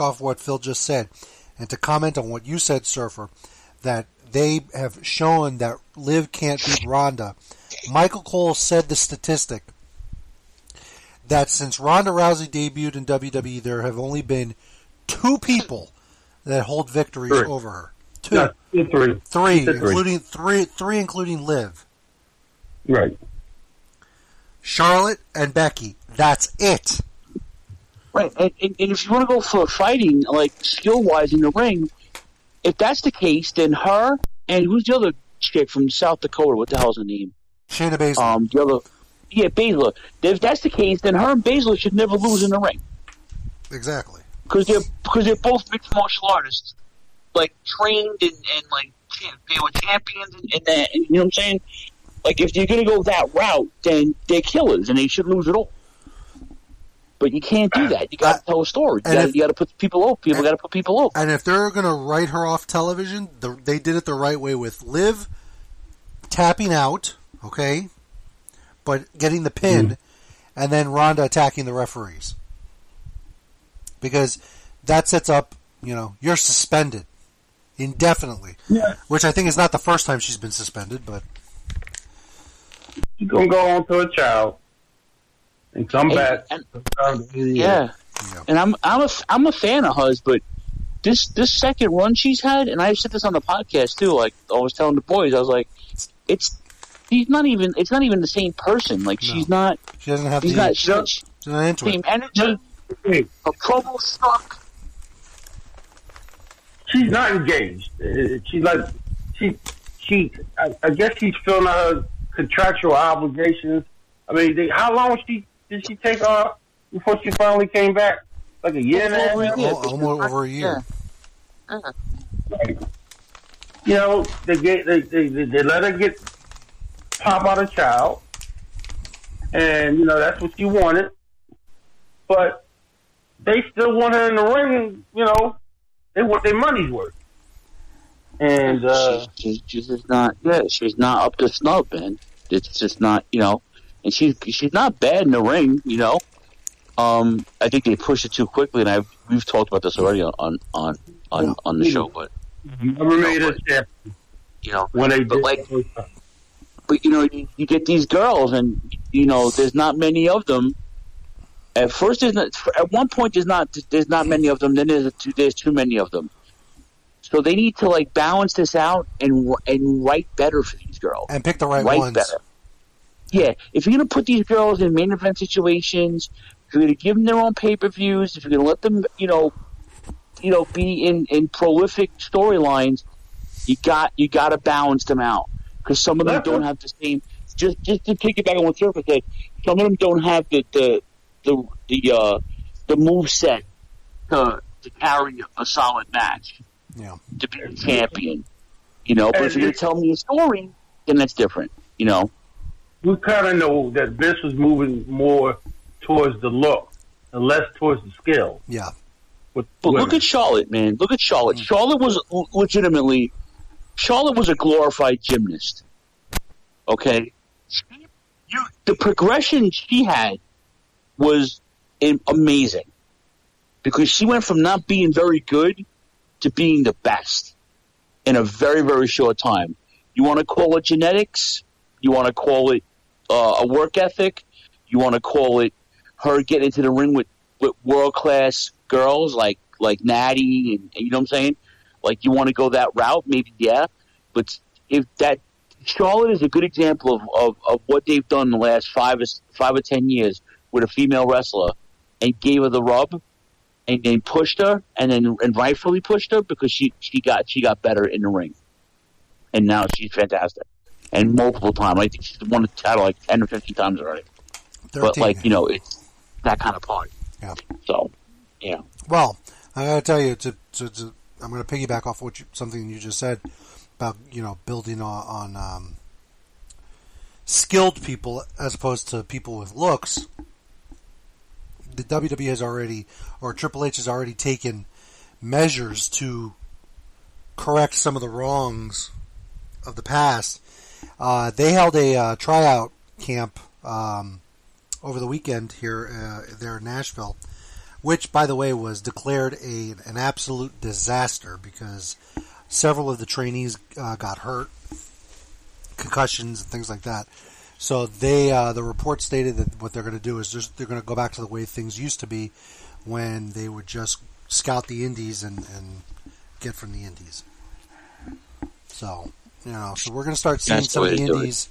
off what Phil just said, and to comment on what you said, Surfer, that they have shown that Liv can't beat Ronda. Michael Cole said the statistic that since Ronda Rousey debuted in WWE, there have only been 2 people that hold victories over her. 2. No, three, including Liv. Right. Charlotte and Becky. That's it. Right, and if you want to go for fighting, like skill-wise in the ring, if that's the case, then her and who's the other chick from South Dakota? What the hell's her name? Shayna Baszler. Baszler. If that's the case, then her and Baszler should never lose in the ring. Exactly. Because they're both mixed martial artists, like trained and like they were champions and that. And you know what I'm saying? Like if they're gonna go that route, then they're killers and they should lose it all. But you can't do that. You got to tell a story. You got to put people over. People got to put people over. And if they're going to write her off television, they did it the right way with Liv tapping out, okay, but getting the pin, and then Ronda attacking the referees. Because that sets up, you're suspended indefinitely, which I think is not the first time she's been suspended, but... She's going to go on to a child. And come back. And I'm a fan of hers, but this second run she's had, and I said this on the podcast too. Like I was telling the boys, I was like, it's not even the same person. Like she's not. She doesn't have. She's not same energy. Her trouble stuck. She's not engaged. She. I guess she's filling her contractual obligations. I mean, how long did she take off before she finally came back? Like a year and a half? Over a year. Yeah. Uh-huh. Like, they let her pop out a child. And, that's what she wanted. But they still want her in the ring, they want their money's worth. And, she's just not, she's not up to snuff, man. It's just not, And she's not bad in the ring, I think they push it too quickly, and we've talked about this already on the show. But never made a step, you get these girls, and there's not many of them. At first, there's not many of them. Then there's too many of them. So they need to balance this out and write better for these girls and pick the right ones. Better. Yeah, if you're going to put these girls in main event situations, if you're going to give them their own pay-per-views, if you're going to let them, be in prolific storylines, you got to balance them out because some of them don't have the same. Just to take it back on what Surfer said, some of them don't have the move set to carry a solid match to be a champion. But if you're going to tell me a story, then that's different. We kind of know that Vince was moving more towards the look and less towards the skill. Yeah. But look at Charlotte, man. Look at Charlotte. Mm-hmm. Charlotte was a glorified gymnast. Okay? The progression she had was amazing because she went from not being very good to being the best in a very, very short time. You want to call it genetics? You want to call it a work ethic? You want to call it her getting into the ring with world-class girls like Natty and you know what I'm saying? Like you want to go that route? Maybe, yeah. But if that Charlotte is a good example of what they've done in the last five or 10 years with a female wrestler and gave her the rub and then pushed her and rightfully pushed her because she got better in the ring. And now she's fantastic. and multiple times. I think she's won the title like 10 or 15 times already. 13. But, like, you know, it's that kind of party. Yeah. So, yeah. You know. Well, I got to tell you, I'm going to piggyback off what something you just said about, you know, building on skilled people as opposed to people with looks. The WWE has already, or Triple H has already taken measures to correct some of the wrongs of the past. They held a tryout camp over the weekend here there in Nashville, which, by the way, was declared an absolute disaster because several of the trainees got hurt, concussions and things like that. So they the report stated that what they're going to do is they're going to go back to the way things used to be when they would just scout the indies and get from the indies. So, you know, so we're going to start seeing some of the indies,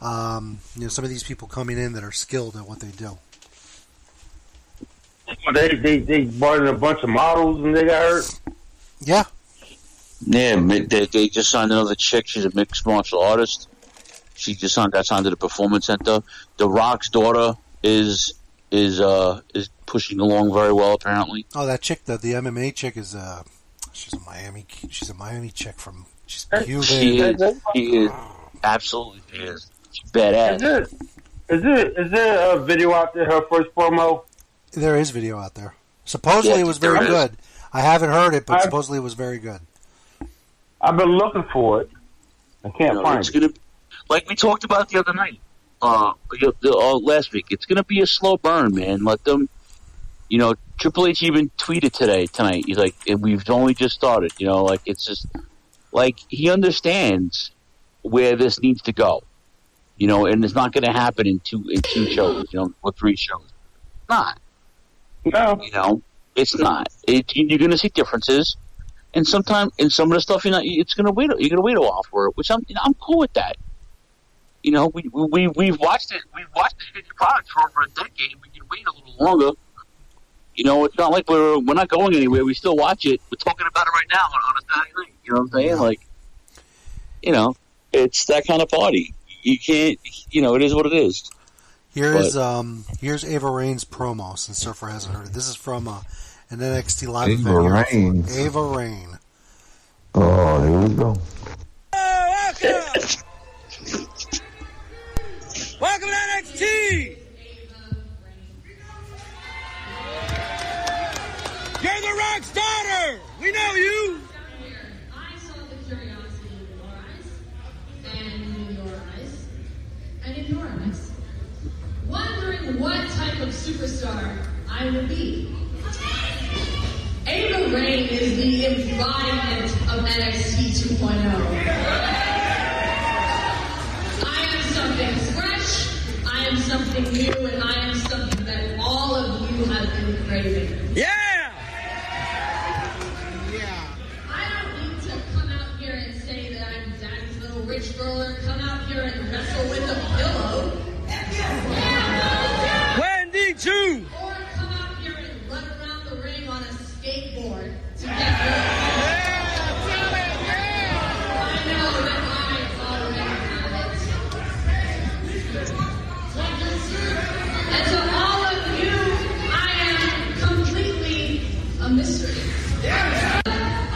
you know, some of these people coming in that are skilled at what they do. They brought in a bunch of models and they got hurt. Yeah. Yeah, they just signed another chick. She's a mixed martial artist. She just got signed to the Performance Center. The Rock's daughter is pushing along very well, apparently. Oh, that chick, the MMA chick, is she's a Miami. She's a Miami chick from. She's Cuban. She is. She is. Absolutely, she is. She's badass. Is there a video out there? Her first promo. There is video out there. Supposedly it was very good. I haven't heard it, but supposedly it was very good. I've been looking for it. I can't find it. Like we talked about the other night, last week, it's going to be a slow burn, man. Let them, you know, Triple H even tweeted tonight. He's like, we've only just started, you know, like it's just, like he understands where this needs to go, you know, and it's not going to happen in two shows, you know, or three shows. It's not. No. You know, it's not. You're going to see differences. And sometimes, in some of the stuff, you're going to wait a while for it, which I'm cool with that. You know, we've watched it. We've watched the finished product for over a decade. We can wait a little longer. You know, it's not like we're not going anywhere. We still watch it. We're talking about it right now on a Saturday night. You know what I'm saying? Like, you know, it's that kind of party. You can't. You know, it is what it is. Here's Ava Rain's promo, since Surfer hasn't heard it. This is from an NXT live event. Ava Rain. Oh, there we go. Oh, welcome. Welcome to NXT! You're The Rock's daughter! We know you! I saw the curiosity in your eyes, and in your eyes, and in your eyes. Wondering what type of superstar I will be. Ava Rain is the embodiment of NXT 2.0. I am something fresh, I am something new, and I am something that all of you have been craving. Yeah! Yeah. I don't need to come out here and say that I'm daddy's little rich girl or come out here and wrestle with a pillow. Wendy too! Or come out here and run around the ring on a skateboard to get ready.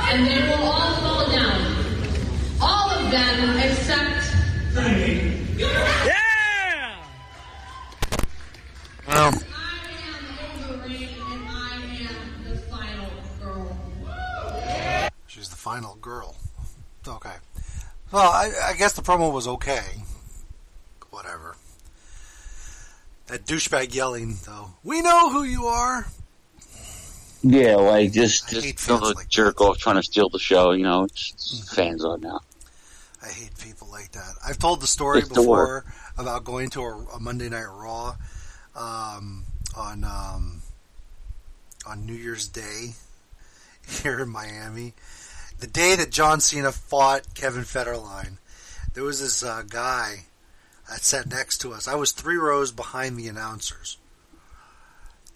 And they will all fall down. All of them except for me. Yeah! Wow. I am Ava Rain and I am the final girl. She's the final girl. Okay. Well, I guess the promo was okay. Whatever. That douchebag yelling, though. We know who you are! Yeah, like just another jerk off trying to steal the show, you know. Fans are now. I hate people like that. I've told the story before about going to a Monday Night Raw on New Year's Day here in Miami, the day that John Cena fought Kevin Federline. There was this guy that sat next to us. I was 3 rows behind the announcers.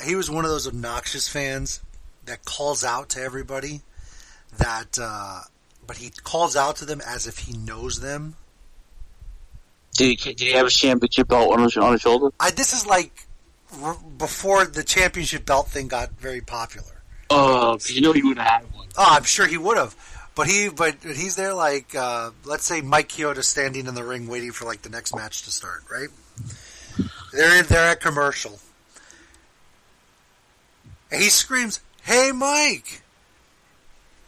He was one of those obnoxious fans that calls out to everybody but he calls out to them as if he knows them. Did he have a championship belt on his shoulder? This is like before the championship belt thing got very popular. Oh, you know he would have had one. Oh, I'm sure he would have. But he's there like, let's say Mike Chioda standing in the ring waiting for like the next match to start, right? They're at commercial. And he screams, "Hey, Mike! It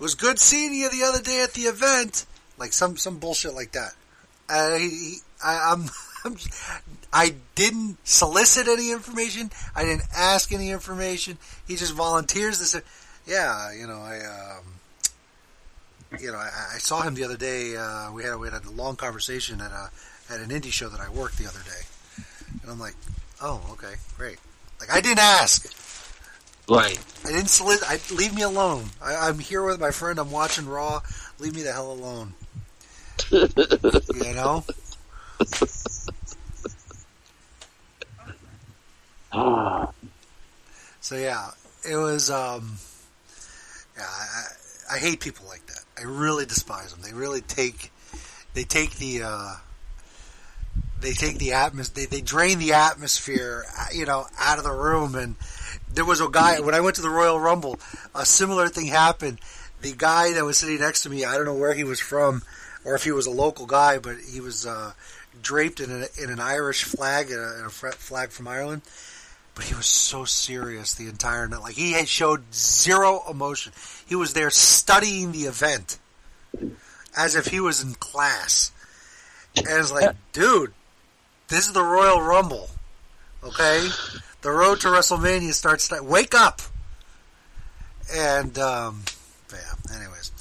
was good seeing you the other day at the event." Like some bullshit like that. I didn't solicit any information. I didn't ask any information. He just volunteers this. Yeah, I saw him the other day. We had a long conversation at an indie show that I worked the other day, and I'm like, "Oh, okay, great." Like I didn't ask. Right. I didn't solicit. Leave me alone. I'm here with my friend. I'm watching Raw. Leave me the hell alone. You know. So yeah, it was. I hate people like that. I really despise them. They really take the atmosphere. They drain the atmosphere, out of the room. And there was a guy when I went to the Royal Rumble. A similar thing happened. The guy that was sitting next to me, I don't know where he was from, or if he was a local guy, but he was draped in an Irish flag and a flag from Ireland. But he was so serious the entire night. Like, he had showed zero emotion. He was there studying the event as if he was in class. And it's like, dude, this is the Royal Rumble, okay? The road to WrestleMania starts tonight. Wake up! And, yeah, anyways.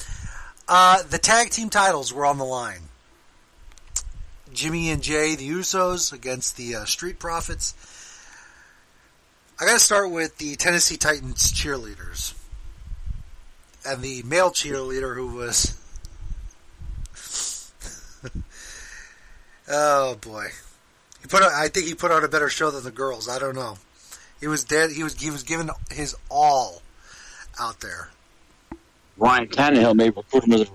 The tag team titles were on the line. Jimmy and Jay, the Usos, against the Street Profits. I got to start with the Tennessee Titans cheerleaders and the male cheerleader who was, oh boy, I think he put on a better show than the girls. I don't know. He was dead. He was giving his all out there. Ryan Tannehill maybe put him as a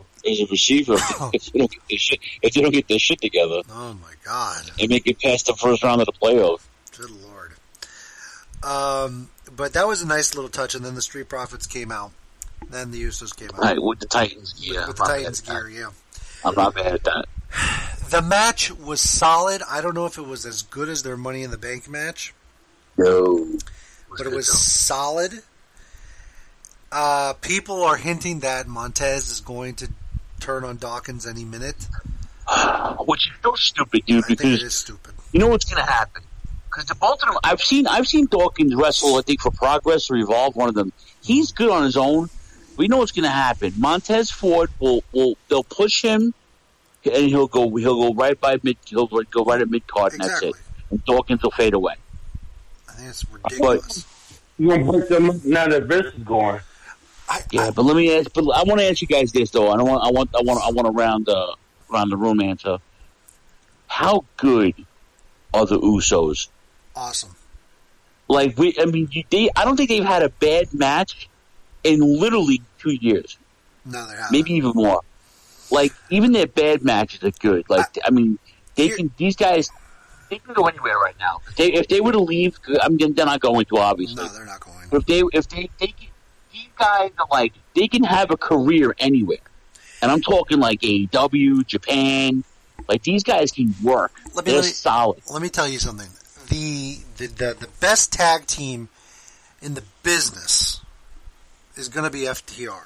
receiver if they don't get their shit together. Oh my God! They make it past the first round of the playoffs. Good Lord. But that was a nice little touch, and then the Street Profits came out. Then the Usos came out. Right, with the Titans gear. With the Titans gear, yeah. I'm not bad at that. The match was solid. I don't know if it was as good as their Money in the Bank match. No. But it was solid. People are hinting that Montez is going to turn on Dawkins any minute. Which is so stupid, dude. I think it is stupid. You know what's going to happen? Because the both of them, I've seen Dawkins wrestle, I think, for Progress or Revolve, one of them. He's good on his own. We know what's going to happen. Montez Ford they'll push him, and he'll go right at mid card, exactly. And that's it. And Dawkins will fade away. I think it's ridiculous. But you want to put them now that Vince is going? But let me ask. But I want to ask you guys this though. I want to round the room answer. How good are the Usos? Awesome. Like I don't think they've had a bad match in literally 2 years. No, they haven't. Maybe even more. Like even their bad matches are good. Like these guys can go anywhere right now. If they were to leave, I mean they're not going to obviously. No, they're not going. But these guys are like they can have a career anywhere, and I'm talking like AEW, Japan. Like these guys can work. They're solid. Let me tell you something. The best tag team in the business is going to be FTR,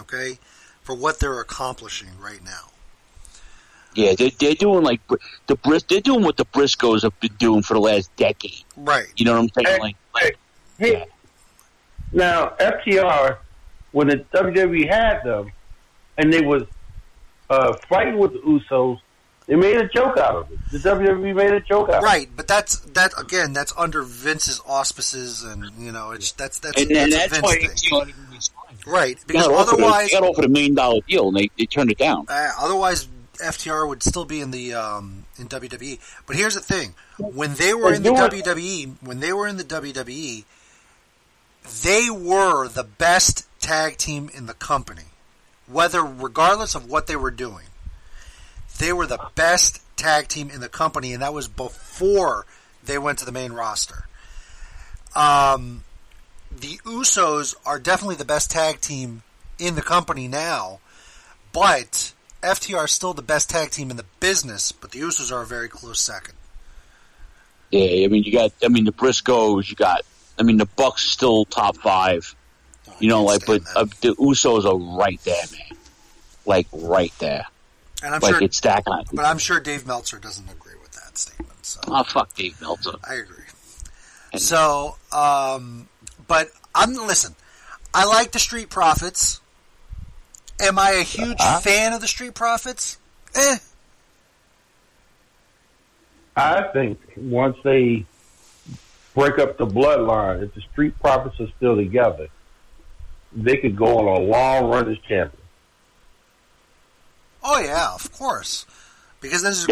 okay? For what they're accomplishing right now. Yeah, they're doing like they're doing what the Briscoes have been doing for the last decade, right? You know what I'm saying? Hey. Now FTR, when the WWE had them, and they was fighting with the Usos. They made a joke out of it. The WWE made a joke out of it. Right, but that's under Vince's auspices, and that's a Vince thing. Right, because otherwise they got offered $1 million deal and they turned it down. Otherwise, FTR would still be in WWE. But here's the thing: when they were in the WWE, they were the best tag team in the company, regardless of what they were doing. They were the best tag team in the company, and that was before they went to the main roster. The Usos are definitely the best tag team in the company now, but FTR is still the best tag team in the business, but the Usos are a very close second. Yeah, I mean, you got, I mean, the Briscoes, you got, I mean, the Bucks are still top five. You know, like, but the Usos are right there, man. Like, right there. And I'm like, sure, it's that kind of, but I'm sure Dave Meltzer doesn't agree with that statement. So. Oh, fuck Dave Meltzer. I agree. And so, but listen, I like the Street Profits. Am I a huge fan of the Street Profits? I think once they break up the bloodline, if the Street Profits are still together, they could go on a long run as champions. Oh yeah, of course. Because then there's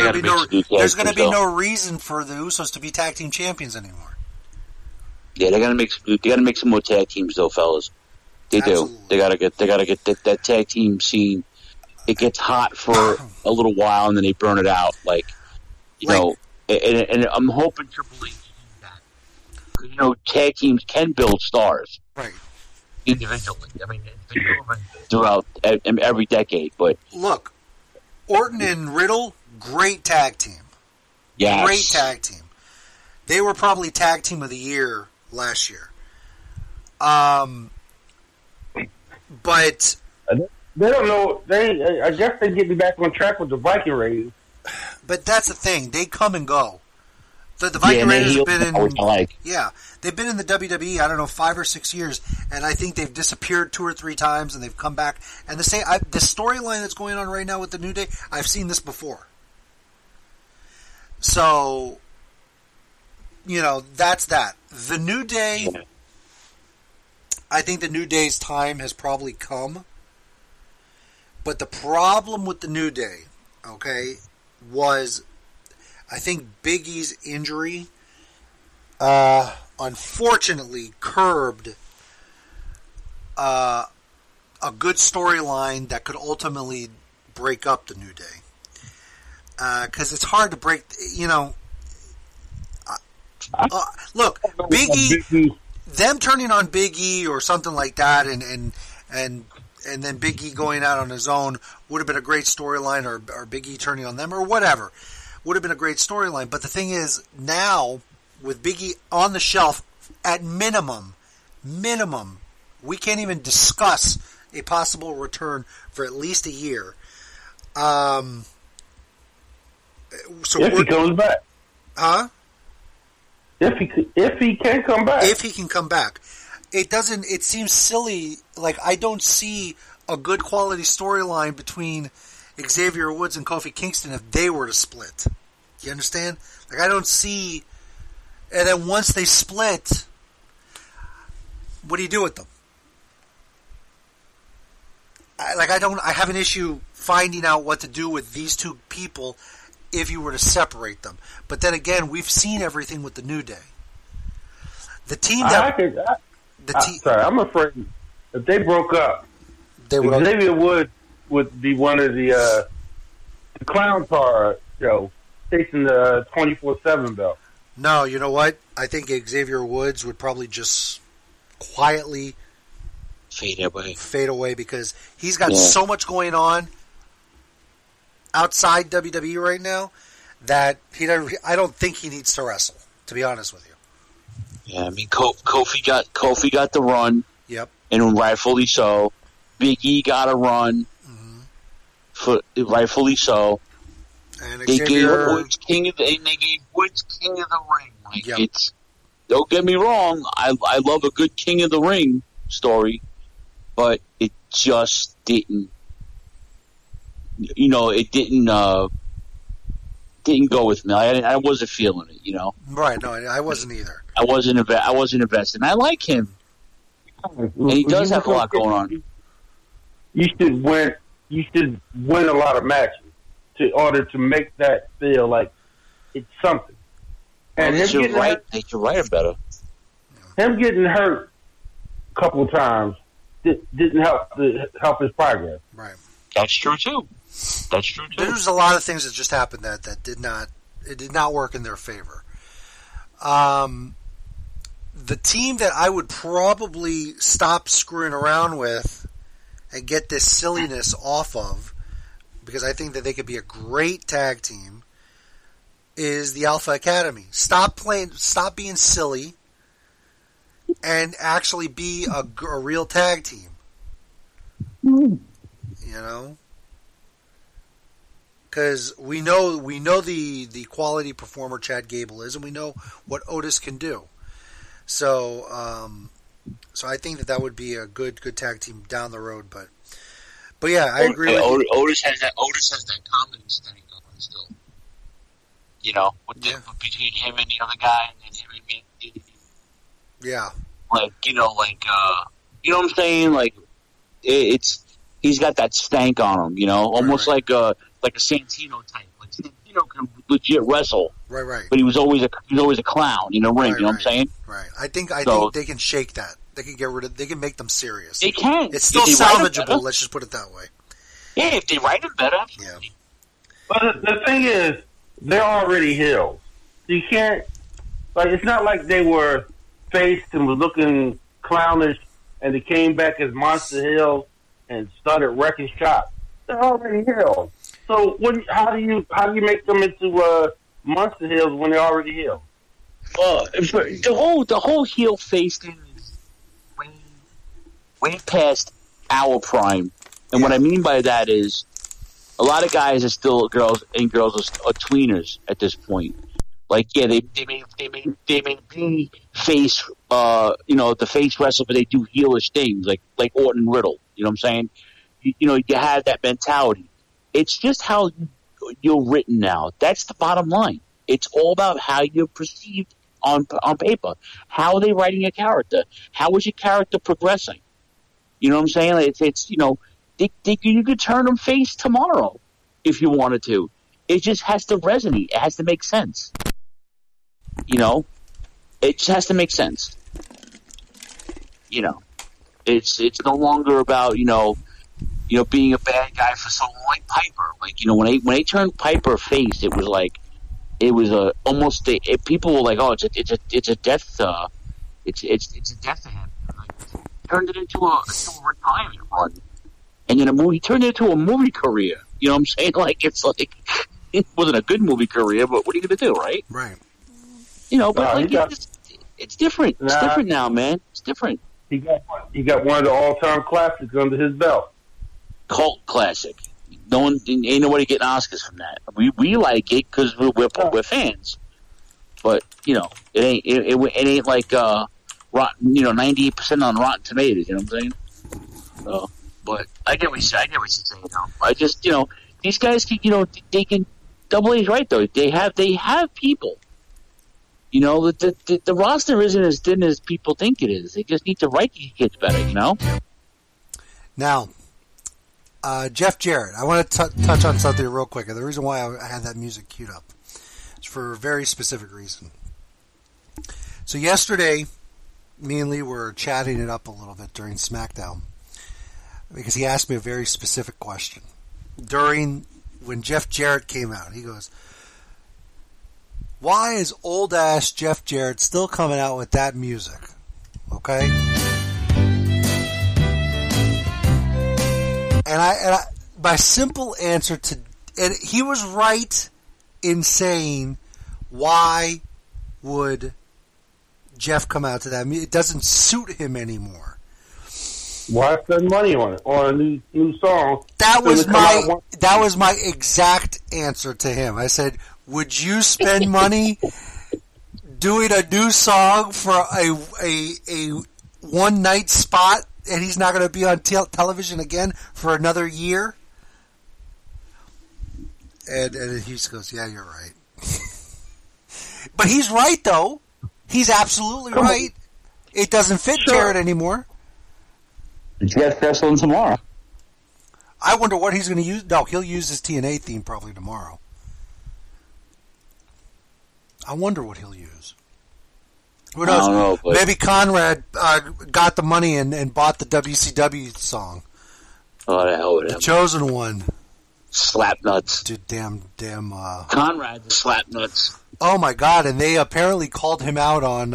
going to be no reason for the Usos to be tag team champions anymore. Yeah, they got to make some more tag teams though, fellas. They Absolutely. Do. They got to get that tag team scene. It gets hot for a little while and then they burn it out. Like, you know, and I'm hoping Triple H can do that. You know, tag teams can build stars, right? Individually, I mean, it's been proven throughout every decade. But look, Orton and Riddle, great tag team. Yes. Great tag team. They were probably tag team of the year last year. But they don't know. I guess they get me back on track with the Viking Raiders. But that's the thing; they come and go. The Viking Raiders have been in, they've been in the WWE, I don't know, 5 or 6 years, and I think they've disappeared 2 or 3 times, and they've come back. And the storyline that's going on right now with the New Day, I've seen this before. So, you know, that's that. The New Day, I think the New Day's time has probably come. But the problem with the New Day, okay, was I think Big E's injury, unfortunately, curbed a good storyline that could ultimately break up the New Day. Because it's hard to break, you know. Look, Big E, them turning on Big E or something like that, and then Big E going out on his own would have been a great storyline, or Big E turning on them, or whatever. Would have been a great storyline, but the thing is, now with Big E on the shelf, at minimum, we can't even discuss a possible return for at least a year. So if he comes back, huh? If he can come back, it doesn't. It seems silly. Like, I don't see a good quality storyline between Xavier Woods and Kofi Kingston if they were to split. You understand? Like, I don't see... And then once they split, what do you do with them? I have an issue finding out what to do with these two people if you were to separate them. But then again, we've seen everything with the New Day. The team that... Sorry, I'm afraid if they broke up, Xavier Woods would be one of the clown car show, chasing the 24/7 belt. No, you know what? I think Xavier Woods would probably just quietly fade away because he's got so much going on outside WWE right now that I don't think he needs to wrestle. To be honest with you. Yeah, I mean, Kofi got the run. Yep, and rightfully so. Big E got a run. Rightfully so. And they gave Woods King of the Ring. Like, it's, don't get me wrong, I love a good King of the Ring story, but it just didn't. You know, it didn't go with me. I wasn't feeling it. You know, right? No, I wasn't either. I wasn't invested. And I like him, and he does have a lot going on. You should win a lot of matches in order to make that feel like it's something. And him getting hurt a couple of times didn't help his progress. Right. That's true too. That's true too. There's a lot of things that just happened that did not work in their favor. The team that I would probably stop screwing around with and get this silliness off of, because I think that they could be a great tag team, is the Alpha Academy. Stop being silly, and actually be a real tag team. You know, because we know the quality performer Chad Gable is, and we know what Otis can do. So, so I think that would be a good tag team down the road. But yeah, I agree. Otis has that confidence thing going still. You know, between him and the other guy, and him and me. Yeah. You know what I'm saying? Like, he's got that stank on him. You know, almost right. like a Santino type. Like Santino can legit wrestle. Right. But he was always a clown in the ring. You know what I'm saying? Right. I think they can shake that. They can get rid of. They can make them serious. They can. It's still salvageable. Let's just put it that way. Yeah, if they write it better. Yeah. But the thing is, they're already heels. You can't. Like, it's not like they were faced and was looking clownish, and they came back as Monster Hill and started wrecking shop. They're already heels. So how do you make them into Monster Hills when they're already heels? The whole heel face thing is way past our prime. And what I mean by that is, a lot of guys are still girls are tweeners at this point. Like, yeah, they may be face, the face wrestler, but they do heelish things, like Orton Riddle. You know what I'm saying? You have that mentality. It's just how you're written now. That's the bottom line. It's all about how you're perceived on paper. How are they writing a character? How is your character progressing? You know what I'm saying? You could turn them face tomorrow if you wanted to. It just has to resonate. It has to make sense. You know, it just has to make sense. You know, it's no longer about being a bad guy for someone like Piper. Like, when they turned Piper face, it was like people were like, oh, it's a death, it's a death to him. Like, turned it into a retirement run, and then turned it into a movie career. You know what I'm saying? Like, it's like it wasn't a good movie career, but what are you going to do, right? Right. You know, but it's different. It's different now, man. It's different. He got one of the all-time classics under his belt. Cult classic. No one, ain't nobody getting Oscars from that. We like it because we're fans. But it ain't like 98% on Rotten Tomatoes. You know what I'm saying? So, but I get what you're saying. I just these guys can they can. Double A's right though. They have people. You know, the roster isn't as thin as people think it is. They just need to write these kids better, you know? Now, Jeff Jarrett, I want to touch on something real quick. And the reason why I had that music queued up is for a very specific reason. So yesterday, me and Lee were chatting it up a little bit during SmackDown, because he asked me a very specific question. When Jeff Jarrett came out, he goes, why is old ass Jeff Jarrett still coming out with that music? Okay? And I my simple answer to, and he was right in saying, why would Jeff come out to that music? It doesn't suit him anymore. Why spend money on it or a new song? That was my exact answer to him. I said, would you spend money doing a new song for a one-night spot, and he's not going to be on television again for another year? And he just goes, yeah, you're right. But he's right, though. He's absolutely right. It doesn't fit Jared anymore. Did you guys wrestle tomorrow? I wonder what he's going to use. No, he'll use his TNA theme probably tomorrow. I wonder what he'll use. Who knows? I don't know, but maybe Conrad got the money and bought the WCW song. Oh, the hell with him. The chosen one. Slapnuts. Dude, damn. Conrad the Slapnuts. Oh, my God. And they apparently called him out on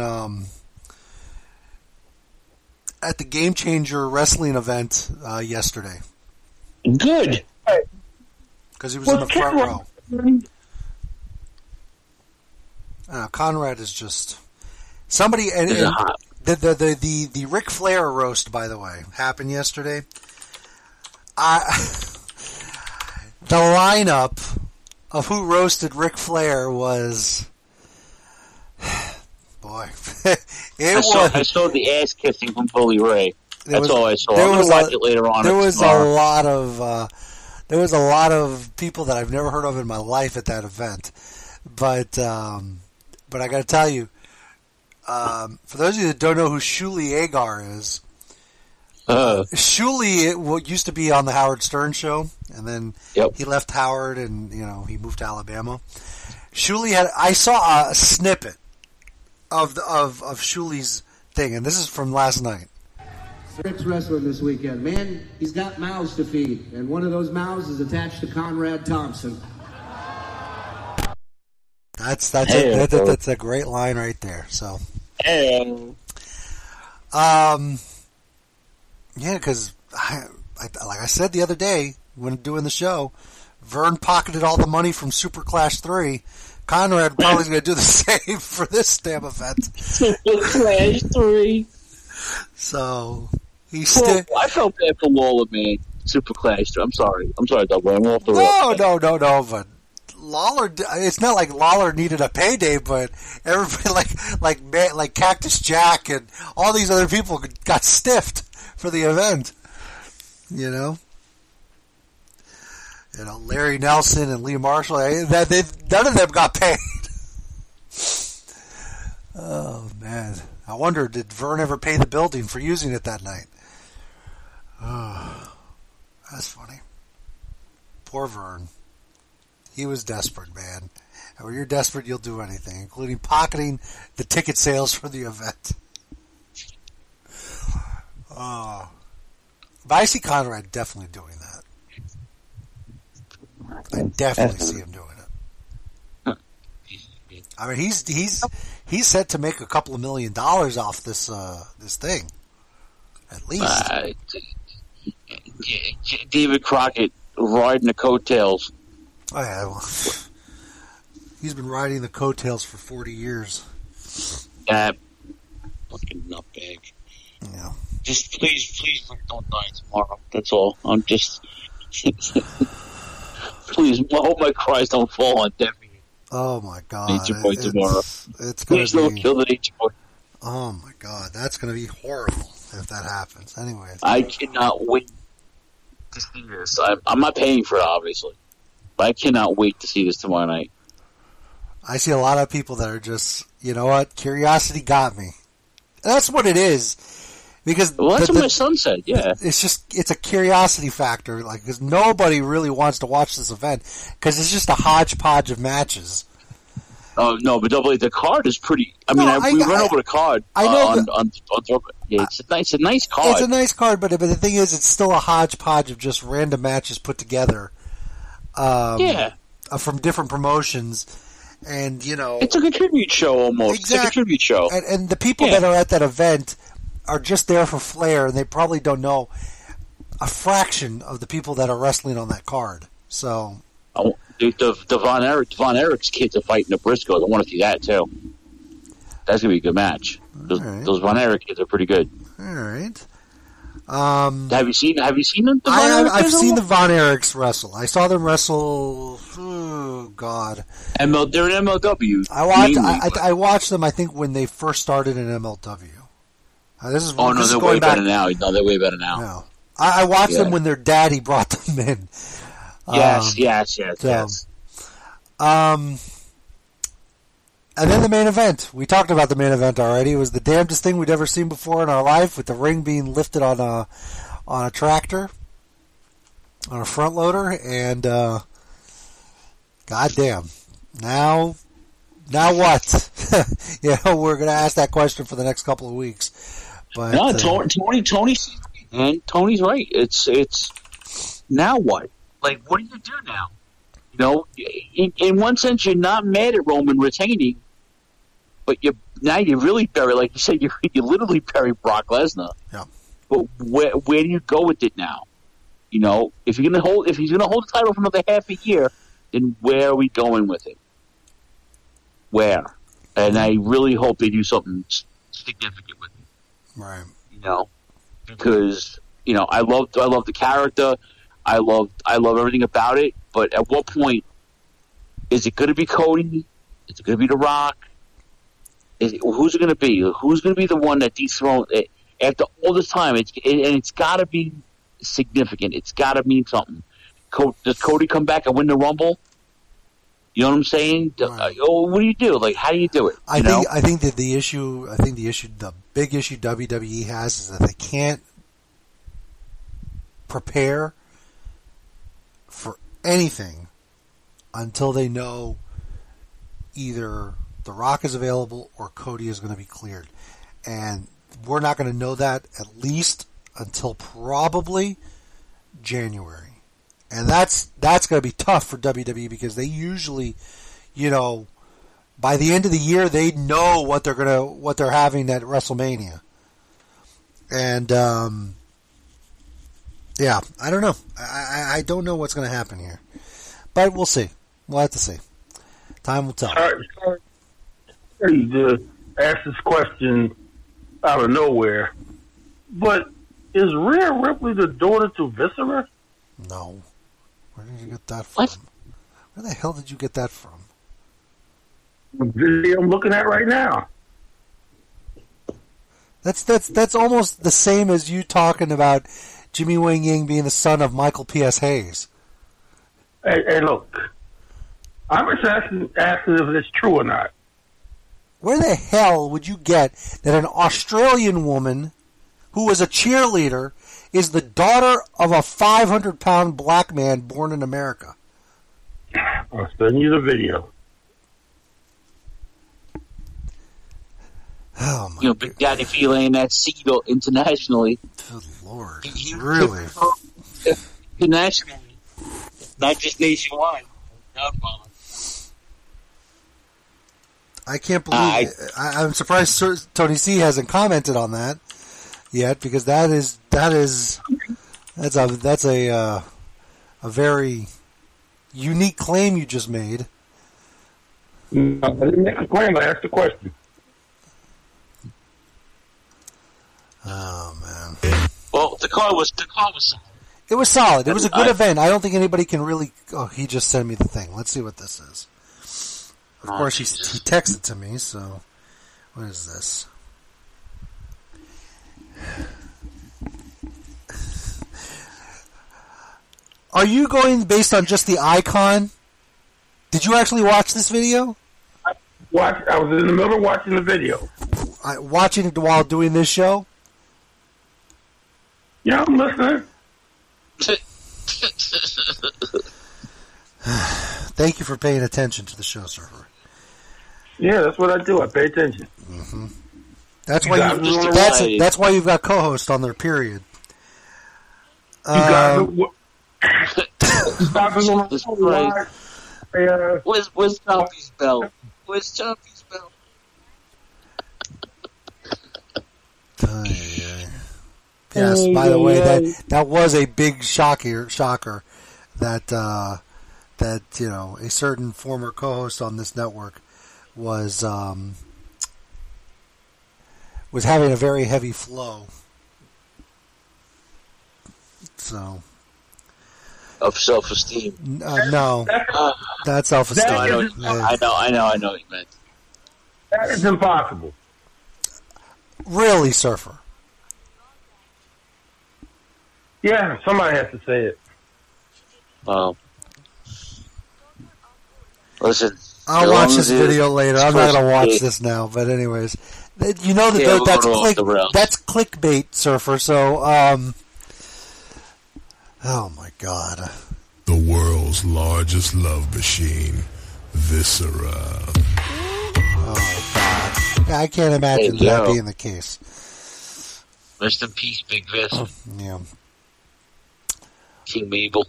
at the Game Changer wrestling event yesterday. Good. Because he was in the front row. Conrad is just somebody. And the Ric Flair roast, by the way, happened yesterday. The lineup of who roasted Ric Flair was, boy, I saw the ass kissing from Cody Rhoa. That's all I saw. I'm going to watch it later on. There was a lot of people that I've never heard of in my life at that event, but I got to tell you, for those of you that don't know who Shuli Agar is, Shuli used to be on the Howard Stern show, and then he left Howard, and he moved to Alabama. Shuli I saw a snippet of Shuli's thing, and this is from last night. Rick's wrestling this weekend. Man, he's got mouths to feed, and one of those mouths is attached to Conrad Thompson. That's a great line right there. So, yeah, because I like I said the other day when doing the show, Vern pocketed all the money from Super Clash 3. Conrad probably going to do the same for this damn event. Super Clash 3. So he still. I felt bad for Lawler, man. Super Clash 3. I'm sorry, Double. I'm off the road. No, but. Lawler, it's not like Lawler needed a payday, but everybody like Cactus Jack and all these other people got stiffed for the event. Larry Nelson and Lee Marshall, none of them got paid. Oh man, I wonder did Vern ever pay the building for using it that night? Oh, that's funny. Poor Vern. He was desperate, man. And when you're desperate, you'll do anything, including pocketing the ticket sales for the event. But I see Conrad definitely doing that. I definitely see him doing it. I mean, he's set to make a couple of $1 million off this this thing, at least. David Crockett riding the coattails. Oh, yeah, well, he's been riding the coattails for 40 years. Fucking nutbag. Yeah. Just please don't die tomorrow. That's all. I'm just... please, I hope my cries don't fall on deaf ears. Oh, my God. Nature Boy tomorrow. Please don't kill the Nature Boy. Oh, my God. That's going to be horrible if that happens. Anyways. I cannot wait to see this. I'm not paying for it, obviously. But I cannot wait to see this tomorrow night. I see a lot of people that are just, you know what, curiosity got me. And that's what it is. Because that's what my son said, yeah. It's a curiosity factor, because nobody really wants to watch this event, because it's just a hodgepodge of matches. Oh, no, but don't believe the card is pretty. We ran over the card. I know. It's a nice card. It's a nice card, but the thing is, it's still a hodgepodge of just random matches put together. From different promotions, and it's like a tribute show almost. Exactly. It's like a tribute show, and the people that are at that event are just there for Flair, and they probably don't know a fraction of the people that are wrestling on that card. So, Von Erich's kids are fighting the Briscoes. I want to see that too. That's gonna be a good match. Those Von Erich kids are pretty good. All right. Have you seen them? I've seen the Von Erichs wrestle. I saw them wrestle. Oh God! They're in MLW. I watched them. I think when they first started in MLW. They're way better now. No, they're way better now. No. I watched them when their daddy brought them in. Yes. And then the main event. We talked about the main event already. It was the damnedest thing we'd ever seen before in our life, with the ring being lifted on a tractor, on a front loader, and goddamn, now what? We're gonna ask that question for the next couple of weeks. But Tony's right. It's now what? Like, what do you do now? You know, in one sense, you're not mad at Roman retaining, but now you really bury, like you said, you literally bury Brock Lesnar. Yeah. But where do you go with it now? You know, if he's gonna hold the title for another half a year, then where are we going with it? Where? And I really hope they do something significant with it. Right. You know, because you know I love the character, I love everything about it. But at what point is it going to be Cody? Is it going to be The Rock? Who's it going to be? Who's going to be the one that dethrones it? After all this time, it's got to be significant. It's got to mean something. Does Cody come back and win the Rumble? You know what I'm saying? Right. What do you do? Like, how do you do it? I think the issue, the big issue WWE has is that they can't prepare for anything until they know either The Rock is available or Cody is going to be cleared. And we're not going to know that at least until probably January. And that's going to be tough for WWE because they usually, you know, by the end of the year they know what they're having at WrestleMania. And yeah, I don't know. I don't know what's going to happen here, but we'll see. We'll have to see. Time will tell. Sorry to ask this question out of nowhere, but is Rhea Ripley the daughter to Viscera? No. Where did you get that from? What? Where the hell did you get that from? The video I'm looking at right now. That's almost the same as you talking about Jimmy Wang Yang being the son of Michael P.S. Hayes. Hey, look. I'm just asking if it's true or not. Where the hell would you get that an Australian woman who was a cheerleader is the daughter of a 500-pound black man born in America? I'll send you the video. Oh, my God. You know, Big Daddy feeling that seal internationally. Good Lord. Really? Internationally. Not just nationwide. I can't believe it. I'm surprised Sir Tony C hasn't commented on that yet, because that's a very unique claim you just made. No, I didn't make a claim. I asked a question. Oh man! Well, the car was solid. It was solid. It was a good event. I don't think anybody can really. Oh, he just sent me the thing. Let's see what this is. Of course, he texted to me. So, what is this? Are you going based on just the icon? Did you actually watch this video? I was in the middle of watching the video. Watching it while doing this show? Yeah, I'm listening. Thank you for paying attention to the show, Surfer. Yeah, that's what I do. I pay attention. Mm-hmm. That's why you've got co-hosts on their period. Where's Chompy's bell? Where's Chompy's bell? Yes, by the way, that was a big shocker that you know, a certain former co-host on this network was having a very heavy flow. So. Of self-esteem. No. Not self-esteem. I know what you meant. That is impossible. Really, Surfer? Yeah, somebody has to say it. Wow. Listen. I'll watch this video later. I'm not going to watch this now, but anyways. You know that that's clickbait, Surfer, so... Oh, my God. The world's largest love machine, Viscera. Oh, God. I can't imagine that being the case. Rest in peace, Big Vis. Yeah. fucking Mabel.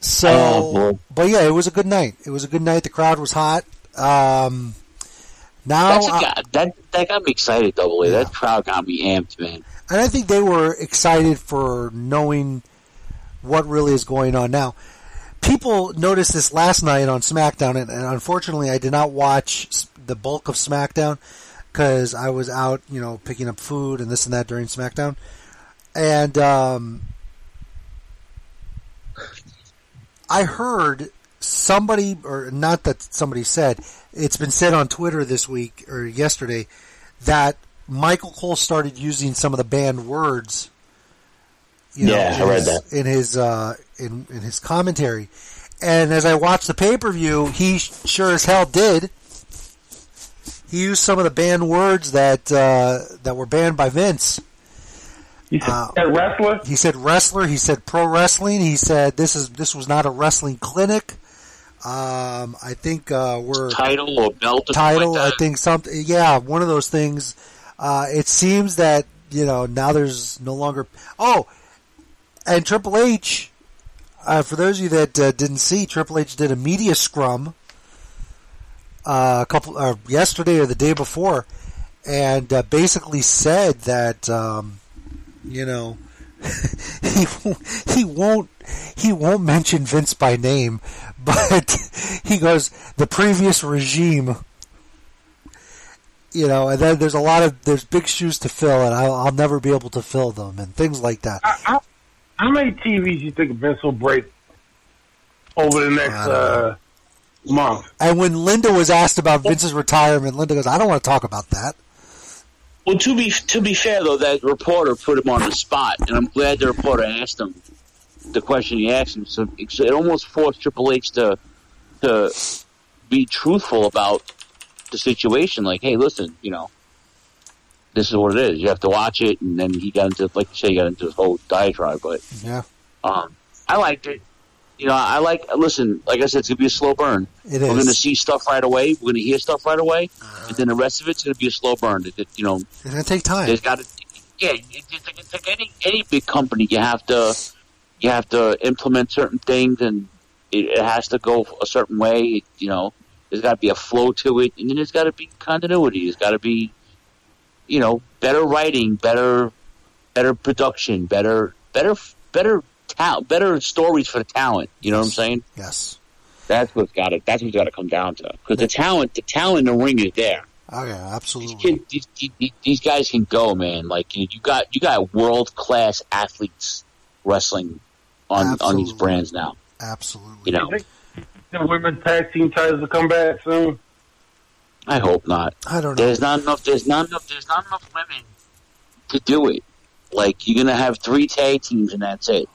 So, but yeah, it was a good night. It was a good night. The crowd was hot. That got me excited, Double A. Yeah. That crowd got me amped, man. And I think they were excited for knowing what really is going on now. People noticed this last night on SmackDown, and unfortunately I did not watch the bulk of SmackDown because I was out, you know, picking up food and this and that during SmackDown. And I heard somebody, or not that somebody said, it's been said on Twitter this week, or yesterday, that Michael Cole started using some of the banned words. In his commentary, and as I watched the pay-per-view, he sure as hell did. He used some of the banned words that were banned by Vince. He said wrestler. He said wrestler. He said pro wrestling. He said this was not a wrestling clinic. I think we're title or belt. Title. Like that. I think something. Yeah, one of those things. It seems that now there's no longer. Oh. And Triple H, for those of you that didn't see, Triple H did a media scrum yesterday or the day before, and basically said that he won't mention Vince by name, but he goes the previous regime, and then there's big shoes to fill, and I'll never be able to fill them, and things like that. How many TVs do you think Vince will break over the next month? And when Linda was asked about Vince's retirement, Linda goes, "I don't want to talk about that." Well, to be fair though, that reporter put him on the spot, and I'm glad the reporter asked him the question he asked him. So it almost forced Triple H to be truthful about the situation. Like, hey, listen, this is what it is. You have to watch it, and then he got into, like you say, this whole diatribe. But yeah, I liked it. Listen, like I said, it's gonna be a slow burn. We're gonna see stuff right away. We're gonna hear stuff right away, and then the rest of it's gonna be a slow burn. It's gonna take time. There's got to, it's like any big company. You have to implement certain things, and it has to go a certain way. There's got to be a flow to it, and then there's got to be continuity. There's got to be better writing, better production, better stories for the talent. You know what I'm saying? Yes. That's what's got to come down to. Because the talent in the ring is there. Oh yeah, absolutely. These guys can go, man. Like you got world class athletes wrestling on these brands now. Absolutely. You think the women's tag team titles will come back soon? I hope not. I don't know. There's not enough women to do it. Like, you're gonna have 3 tag teams and that's it.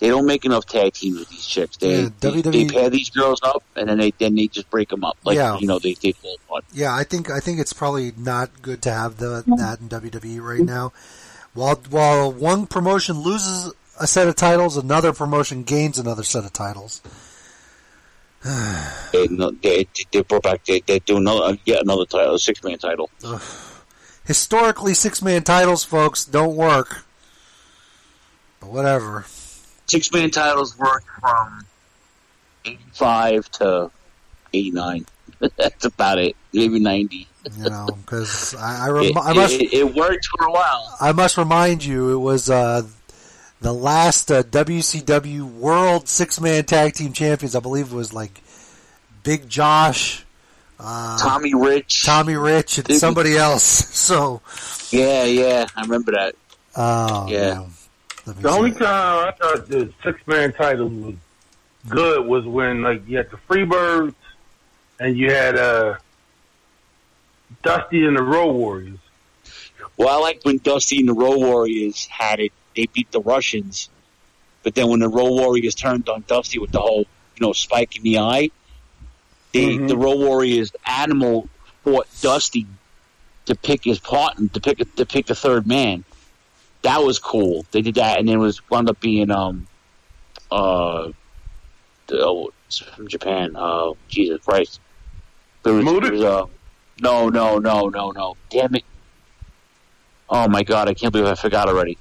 They don't make enough tag teams with these chicks. They pair these girls up and then they just break them up. Like they fall apart. Yeah, I think it's probably not good to have that in WWE right now. While one promotion loses a set of titles, another promotion gains another set of titles. They brought back. They do another title, a 6-man title. Ugh. Historically, 6-man titles, folks, don't work. But whatever. 6-man titles work from 85 to 89. That's about it. Maybe 90. Because I must, it worked for a while. I must remind you, it was the last WCW World 6-Man Tag Team Champions, I believe, was like Big Josh, Tommy Rich, and somebody else. So, yeah, I remember that. Oh, yeah. The only time I thought the 6-Man title was good was when you had the Freebirds and you had Dusty and the Road Warriors. Well, I like when Dusty and the Road Warriors had it. They beat the Russians, but then when the Road Warriors turned on Dusty with the whole, spike in the eye, the Road Warriors animal fought Dusty to pick his partner, to pick the third man. That was cool. They did that, and then it wound up being from Japan. Oh, Jesus Christ! No! Damn it! Oh my God! I can't believe I forgot already.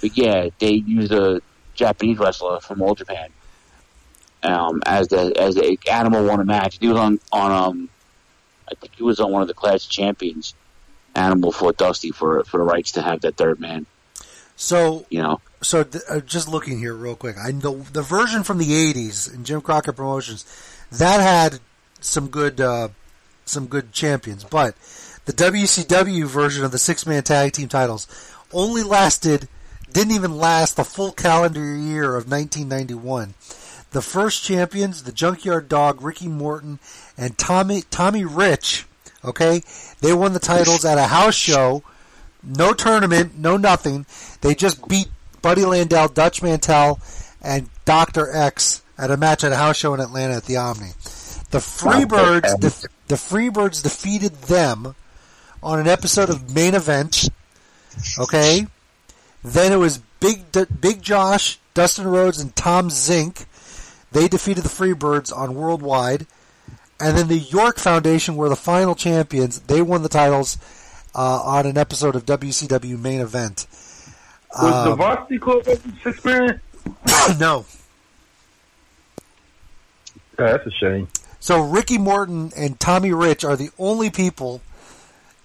But yeah, they use a Japanese wrestler from All Japan as the Animal won a match. He was on I think he was on one of the Clash Champions. Animal fought Dusty for the rights to have that third man. So you know, so just looking here real quick, I know the version from the '80s in Jim Crockett Promotions that had some good champions, but the WCW version of the 6-man tag team titles only lasted, didn't even last the full calendar year of 1991. The first champions, the Junkyard Dog, Ricky Morton, and Tommy Rich, okay, they won the titles at a house show, no tournament, no nothing. They just beat Buddy Landel, Dutch Mantel, and Dr. X at a match at a house show in Atlanta at the Omni. The Freebirds defeated them on an episode of Main Event, okay? Then it was Big Josh, Dustin Rhodes, and Tom Zink. They defeated the Freebirds on Worldwide. And then the York Foundation were the final champions. They won the titles on an episode of WCW Main Event. Was the Varsity Club 6-man? No. Oh, that's a shame. So Ricky Morton and Tommy Rich are the only people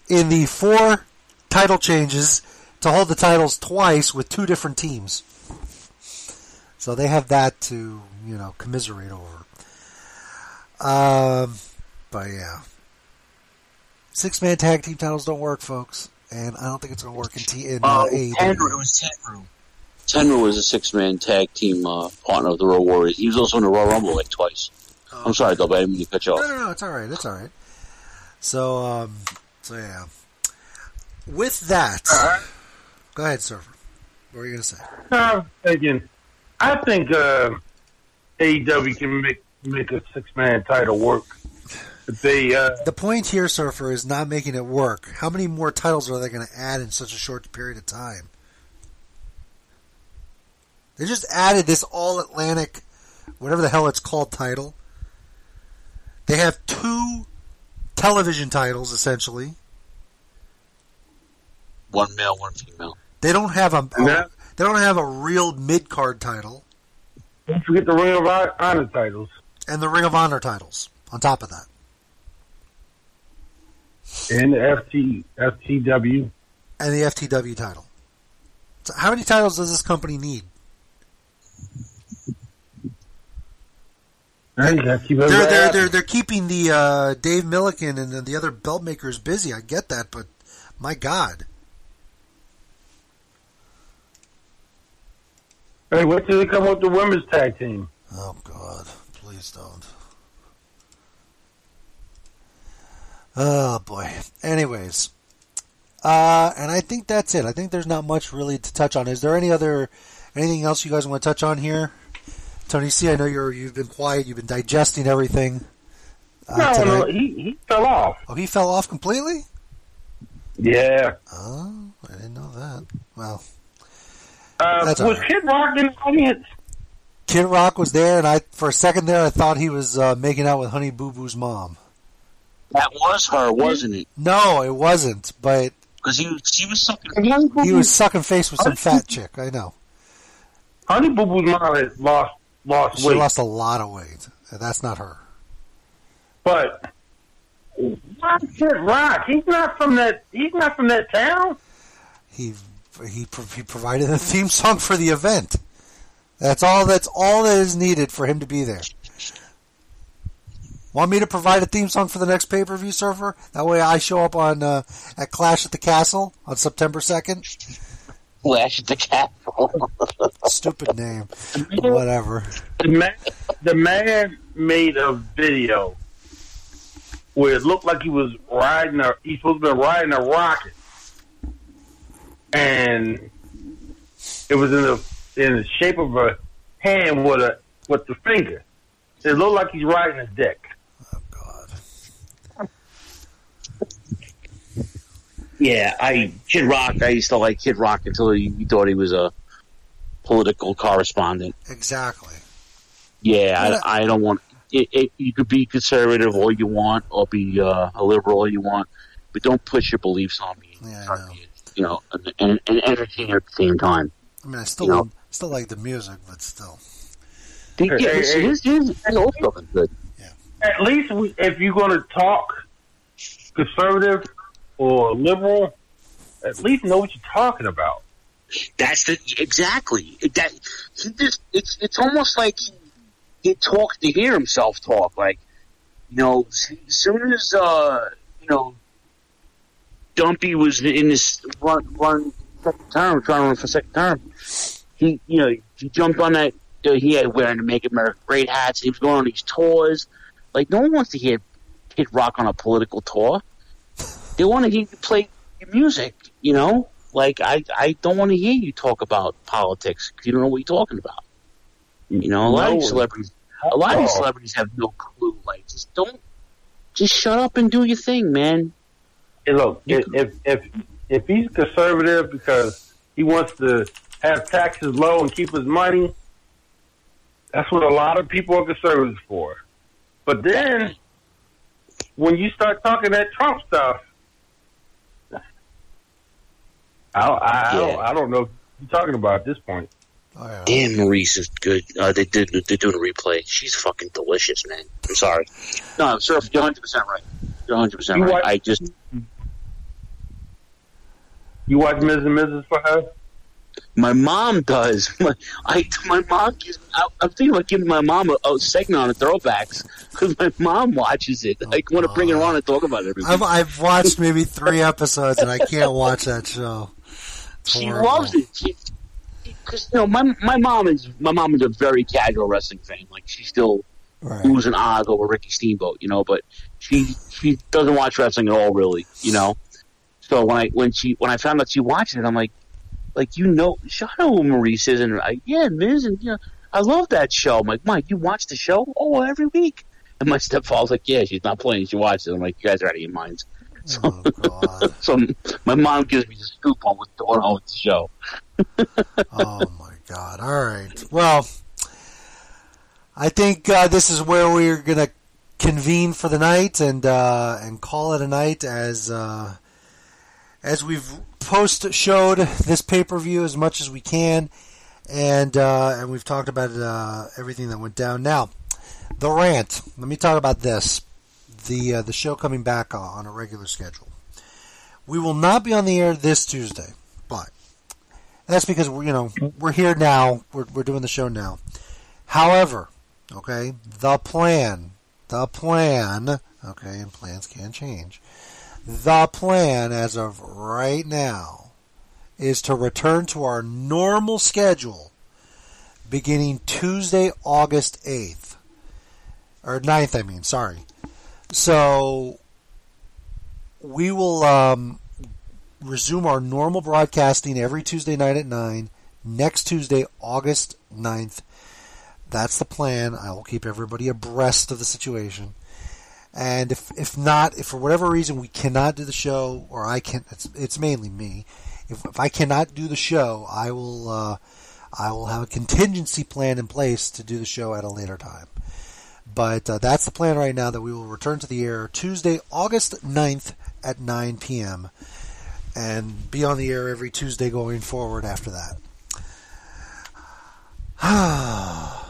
in the 4 title changes to hold the titles twice with 2 different teams. So they have that to, you know, commiserate over. But yeah, 6-man tag team titles don't work, folks, and I don't think it's going to work in AEW. It was Tenru. Tenru was a 6-man tag team partner of the Royal Warriors. He was also in the Royal Rumble like twice. Oh. I'm sorry, though, but I didn't mean to cut you off. No, it's all right. It's all right. So, yeah. With that, go ahead, Surfer. What were you going to say? Again, I think AEW can make a 6-man title work. The point here, Surfer, is not making it work. How many more titles are they going to add in such a short period of time? They just added this All-Atlantic, whatever the hell it's called, title. They have 2 television titles, essentially. One male, one female. They don't have a real mid-card title. Don't forget the Ring of Honor titles. And the Ring of Honor titles, on top of that. And the FTW. And the FTW title. So how many titles does this company need? They're keeping the Dave Milliken and the other belt makers busy. I get that, but my God. Hey, what did they come up with the women's tag team? Oh, God. Please don't. Oh, boy. Anyways. And I think that's it. I think there's not much really to touch on. Is there anything else you guys want to touch on here? Tony C., I know you've been quiet. You've been digesting everything. No, he fell off. Oh, he fell off completely? Yeah. Oh, I didn't know that. Well. Was Kid Rock in the audience? Kid Rock was there, and for a second there, I thought he was making out with Honey Boo Boo's mom. That was her, wasn't it? No, it wasn't, but... Because she was sucking... He was sucking face with some fat chick, I know. Honey Boo Boo's mom has lost weight. She lost a lot of weight. That's not her. But... Why Kid Rock? He's not from that town? He provided a theme song for the event. That's all that is needed for him to be there. Want me to provide a theme song for the next pay-per-view, Surfer? That way I show up on at Clash at the Castle on September 2nd. Clash at the Castle. Stupid name. Whatever. The man made a video where it looked like he's supposed to be riding a rocket. And it was in the shape of a hand with the finger. It looked like he's riding a dick. Oh God! Yeah, Kid Rock. I used to like Kid Rock until you thought he was a political correspondent. Exactly. Yeah, I don't want it. You could be conservative all you want, or be a liberal all you want, but don't push your beliefs on me. Yeah, I know. You know, and entertain at the same time. I mean, I still like the music, but still. Yeah, his old stuff is good. Yeah. At least if you're going to talk conservative or liberal, at least know what you're talking about. That's exactly. That he just it's almost like he talks to hear himself talk. Like, you know, as soon as you know, Dumpy was in this run second term, trying to run for second term. He, you know, he jumped on that. He had wearing the Make America Great hats. He was going on these tours. Like, no one wants to hear Kid Rock on a political tour. They want to hear you play music, you know? Like, I don't want to hear you talk about politics because you don't know what you're talking about. You know, a lot of these celebrities have no clue. Like, just shut up and do your thing, man. Hey, look, if he's conservative because he wants to have taxes low and keep his money, that's what a lot of people are conservatives for. But then, when you start talking that Trump stuff, I don't know what you're talking about at this point. Oh, yeah. Damn, Maurice is good. They're doing a replay. She's fucking delicious, man. I'm sorry. No, sir, you're 100% right. You're 100% right. You watch Miz and Mrs. for her? My mom does. My mom gives. I'm thinking about giving my mom a segment on the throwbacks because my mom watches it. I want to bring her on and talk about it. I've watched maybe 3 episodes and I can't watch that show. She loves it. Because you know, my mom is a very casual wrestling fan. Like, she still oohs and ahs over Ricky Steamboat, you know. But she doesn't watch wrestling at all, really, you know. So when I found out she watched it, I'm like. Like, you know, I know who Maurice is, and Miz, and you know, I love that show. I'm like, Mike, you watch the show? Oh, every week. And my stepfather's like, yeah, she's not playing, she watches it. I'm like, you guys are out of your minds. So, so my mom gives me the scoop on what's going on with the show. Oh my God! All right. Well, I think this is where we're gonna convene for the night and call it a night as we've. Post showed this pay-per-view as much as we can, and we've talked about everything that went down. Now, the rant. Let me talk about this. The show coming back on a regular schedule. We will not be on the air this Tuesday, but that's because we're here now. We're doing the show now. However, okay, the plan, okay, and plans can change. The plan, as of right now, is to return to our normal schedule beginning Tuesday, August 8th. Or 9th, I mean, sorry. So, we will resume our normal broadcasting every Tuesday night at 9, next Tuesday, August 9th. That's the plan. I will keep everybody abreast of the situation. And if for whatever reason we cannot do the show, or I can't, it's mainly me. If I cannot do the show, I will have a contingency plan in place to do the show at a later time. But that's the plan right now, that we will return to the air Tuesday, August 9th at 9 p.m. and be on the air every Tuesday going forward after that.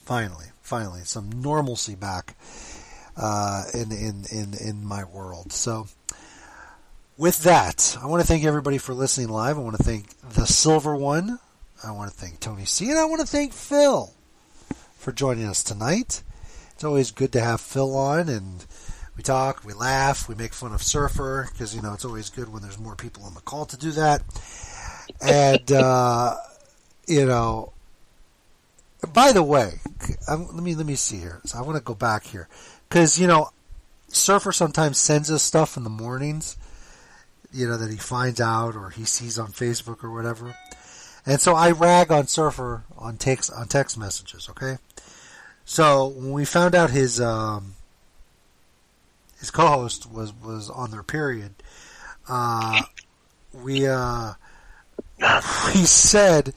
Finally, some normalcy back in my world. So, with that, I want to thank everybody for listening live. I want to thank the Silver One. I want to thank Tony C. And I want to thank Phil for joining us tonight. It's always good to have Phil on, and we talk, we laugh, we make fun of Surfer, because, you know, it's always good when there's more people on the call to do that. And, you know... By the way, let me see here. So I want to go back here because, you know, Surfer sometimes sends us stuff in the mornings, you know, that he finds out or he sees on Facebook or whatever. And so I rag on Surfer on text messages, okay? So when we found out his co-host was on their period, we said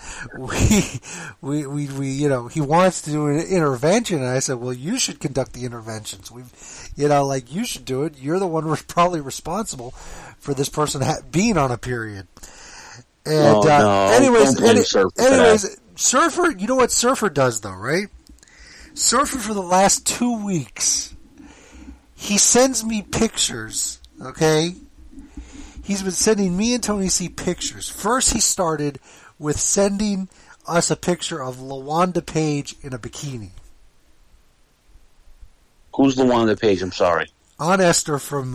we you know, he wants to do an intervention, and I said, well, you should conduct the interventions. You should do it. You're the one who's probably responsible for this person being on a period. And anyways, Surfer, you know what Surfer does though, right? Surfer for the last 2 weeks, he sends me pictures, okay? He's been sending me and Tony C pictures. First, he started with sending us a picture of LaWanda Page in a bikini. Who's LaWanda Page? I'm sorry. Aunt Esther from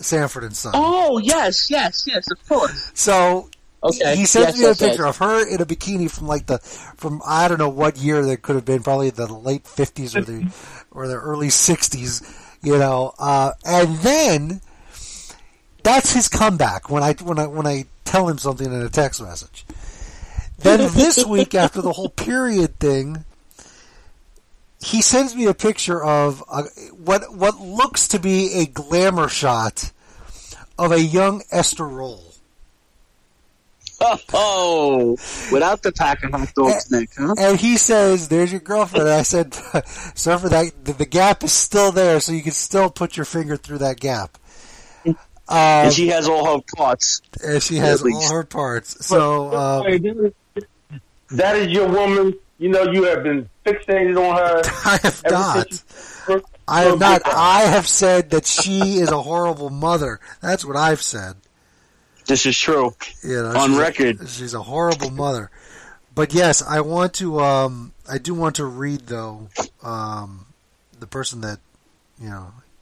Sanford and Son. Oh, yes, of course. So okay. He sent me a picture of her in a bikini from from I don't know what year that could have been, probably the late 50s or the early 60s, you know. And then that's his comeback when I tell him something in a text message. Then this week, after the whole period thing, he sends me a picture of what looks to be a glamour shot of a young Esther Roll. Oh, without the pack of hot dogs, Nick, huh? And he says, "There's your girlfriend." And I said, "So for that, the gap is still there, so you can still put your finger through that gap." And she has all her parts. And she has all her parts. So that is your woman. You know, you have been fixated on her. I have not. I have not. I have said that she is a horrible mother. That's what I've said. This is true. You know, on record. She's a horrible mother. But yes, I want to. I do want to read though. The person that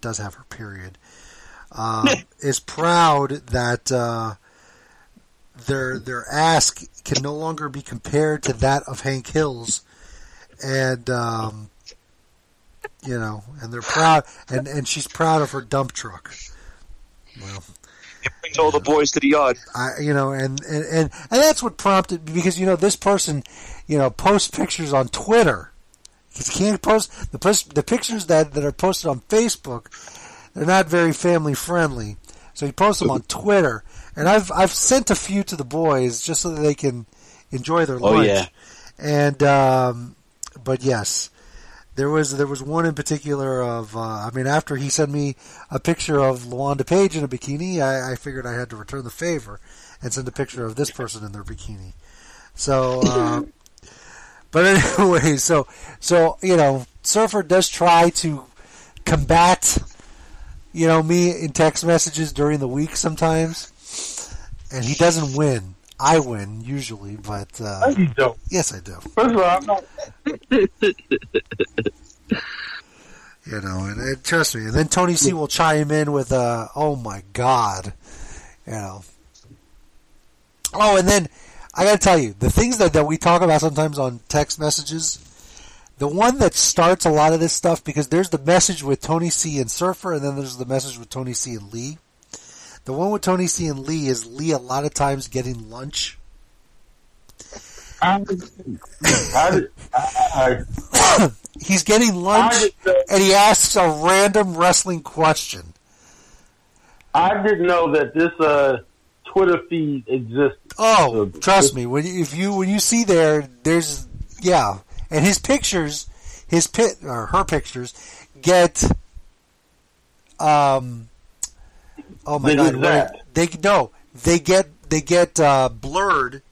does have her period. Is proud that their ask can no longer be compared to that of Hank Hill's, and and they're proud, and she's proud of her dump truck. Well, it brings all the boys to the yard. And that's what prompted, because this person posts pictures on Twitter. You can't post the pictures that are posted on Facebook. They're not very family friendly, so he posts them on Twitter, and I've sent a few to the boys just so that they can enjoy their lunch. Oh yeah, and but yes, there was one in particular of after he sent me a picture of LaWanda Page in a bikini, I figured I had to return the favor and send a picture of this person in their bikini. So, but anyway, so Surfer does try to combat. Me in text messages during the week sometimes, and he doesn't win. I win usually, but no, you don't. Yes, I do. First of all, I'm not. And trust me. And then Tony C will chime in with, "Oh my God," Oh, and then I got to tell you the things that we talk about sometimes on text messages. The one that starts a lot of this stuff, because there's the message with Tony C and Surfer, and then there's the message with Tony C and Lee. The one with Tony C and Lee is Lee a lot of times getting lunch. He's getting lunch, and he asks a random wrestling question. I didn't know that this Twitter feed existed. Oh, trust me. When you see there's yeah. And his pictures, her pictures, get, oh my God, they get blurred,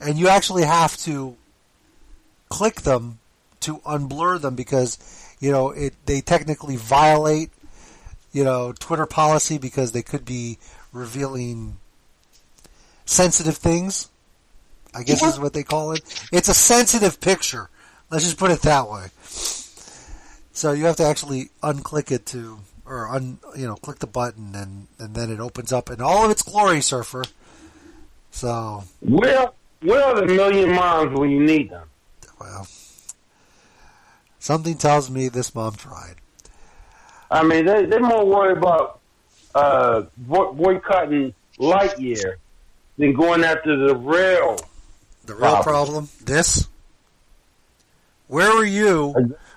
and you actually have to click them to unblur them because they technically violate Twitter policy, because they could be revealing sensitive things. I guess is what they call it. It's a sensitive picture. Let's just put it that way. So you have to actually unclick it click the button, and then it opens up in all of its glory, Surfer. So where are the million moms when you need them? Well, something tells me this mom tried. I mean, they're more worried about boycotting Lightyear than going after the real. The real problem? This? Where were you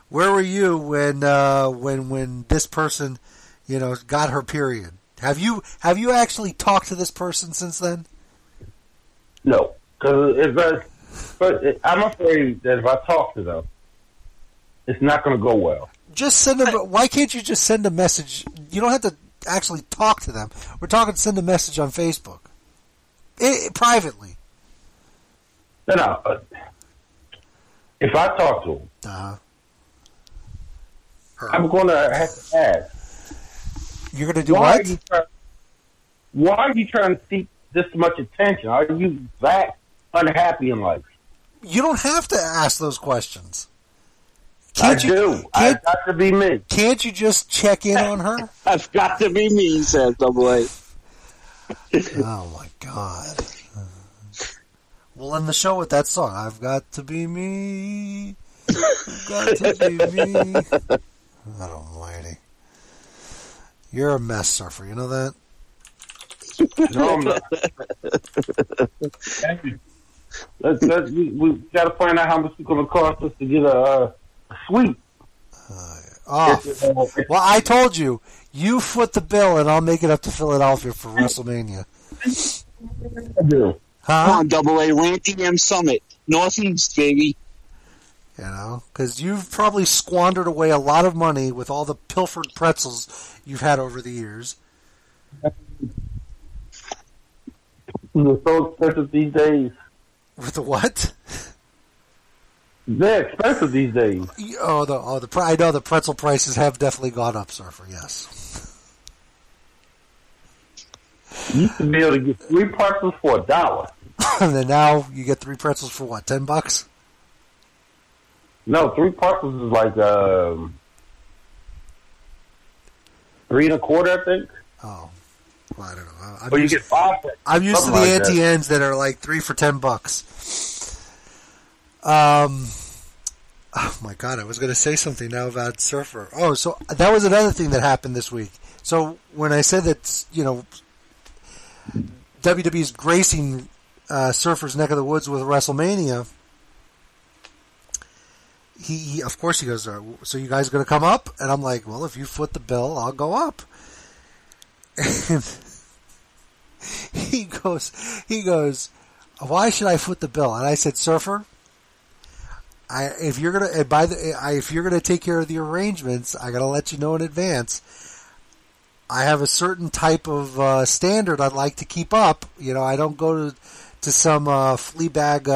when this person, got her period? Have you actually talked to this person since then? No, because I'm afraid that if I talk to them, it's not going to go well. Just send them. Why can't you just send a message? You don't have to actually talk to them. We're talking send a message on Facebook. privately. No. If I talk to him, I'm going to have to ask. You're going to do why what? Why are you trying to seek this much attention? Are you that unhappy in life? You don't have to ask those questions. I've got to be me. Can't you just check in on her? I've got to be me, says Double A. Oh, my God. We'll end the show with that song. I've got to be me. I've got to be me. God almighty. You're a mess, Surfer. You know that? No, I'm not. Thank you. We've got to find out how much it's going to cost us to get a suite. Well, I told you. You foot the bill, and I'll make it up to Philadelphia for WrestleMania. I do. Huh? Come on, Double A, Ranty M Summit, Northeast, baby. You know, because you've probably squandered away a lot of money with all the pilfered pretzels you've had over the years. They're so expensive these days. With the what? They're expensive these days. I know the pretzel prices have definitely gone up, Surfer. Yes. You used to be able to get 3 pretzels for $1. And then now you get 3 pretzels for what, $10? No, 3 pretzels is like 3 1/4, I think. Oh, well, I don't know. You get 5. I'm used to the like auntie ends that are like 3 for $10. Oh my God, I was going to say something now about Surfer. Oh, so that was another thing that happened this week. So when I said that, you know, WWE's gracing Surfer's neck of the woods with WrestleMania, he of course he goes, so you guys going to come up? And I'm like, well, if you foot the bill, I'll go up. And he goes, why should I foot the bill? And I said, Surfer, if you're gonna take care of the arrangements, I gotta let you know in advance. I have a certain type of standard I'd like to keep up. You know, I don't go to some flea bag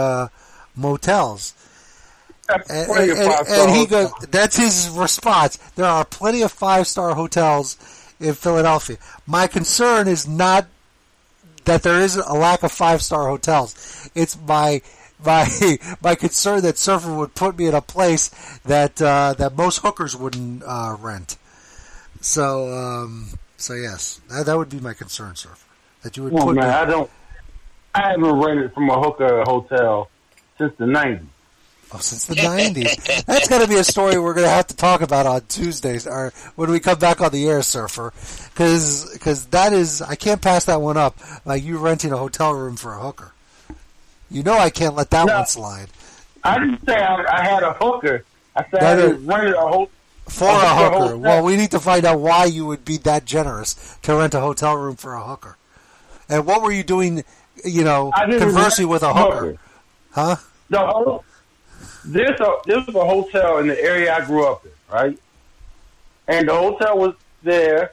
motels. And he goes, that's his response. There are plenty of 5-star hotels in Philadelphia. My concern is not that there is a lack of 5-star hotels. It's my concern that Surfer would put me in a place that most hookers wouldn't rent. So, yes, that would be my concern, Surfer. That you would. Well, man, I haven't rented from a hooker hotel since the '90s. Oh, since the '90s. That's going to be a story we're going to have to talk about on Tuesdays or when we come back on the air, Surfer, because that is, I can't pass that one up. Like you renting a hotel room for a hooker. You know, I can't let that one slide. I didn't say I had a hooker. I said I rented a hotel. For a hooker. Well, we need to find out why you would be that generous to rent a hotel room for a hooker. And what were you doing, you know, conversing with a hooker? Huh? No, there's a hotel in the area I grew up in, right? And the hotel was there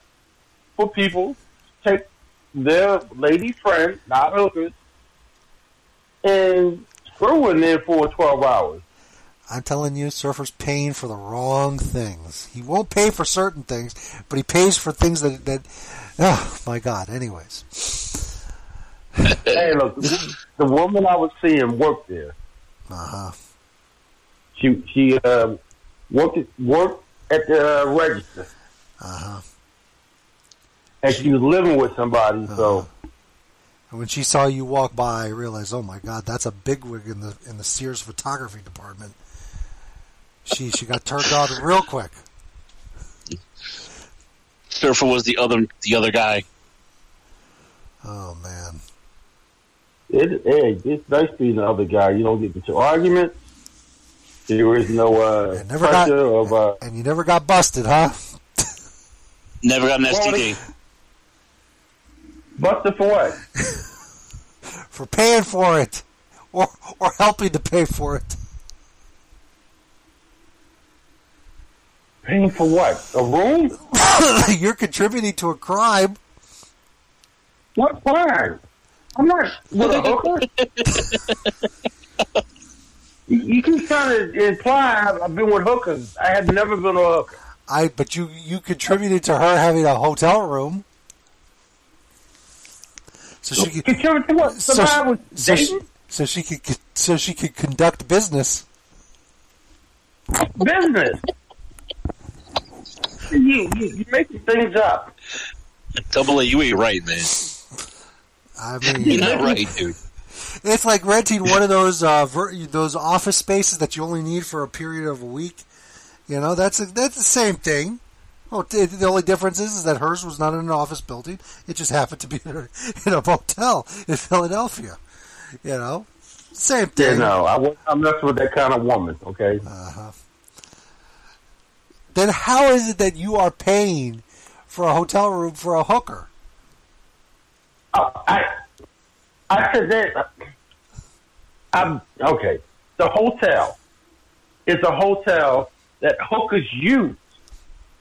for people to take their lady friend, not hookers, and screw in there for 12 hours. I'm telling you, Surfer's paying for the wrong things. He won't pay for certain things, but he pays for things that oh, my God. Anyways. Hey, look, the woman I was seeing worked there. Uh-huh. She worked at the register. Uh-huh. And she was living with somebody, so... And when she saw you walk by, I realized, oh, my God, that's a bigwig in the Sears photography department. She got turned on real quick. Surfer was the other guy. Oh man, it's nice being the other guy. You don't get into arguments. There is no and you never got busted, huh? Never got an STD. Busted for what? For paying for it, or helping to pay for it. Paying for what? A room? You're contributing to a crime. What crime? I'm not. Hooker? You keep trying to imply I've been with hookers. I have never been a hooker. But you contributed to her having a hotel room. So she could. So she could conduct business. Business. You making things up. Double A, you ain't right, man. I mean, you're not right, dude. It's like renting one of those office spaces that you only need for a period of a week. You know, that's the same thing. Oh, the only difference is that hers was not in an office building. It just happened to be in a motel in Philadelphia. You know, same thing. Yeah, no, I'm not with that kind of woman. Okay. Then how is it that you are paying for a hotel room for a hooker? I said that. Okay. The hotel is a hotel that hookers use.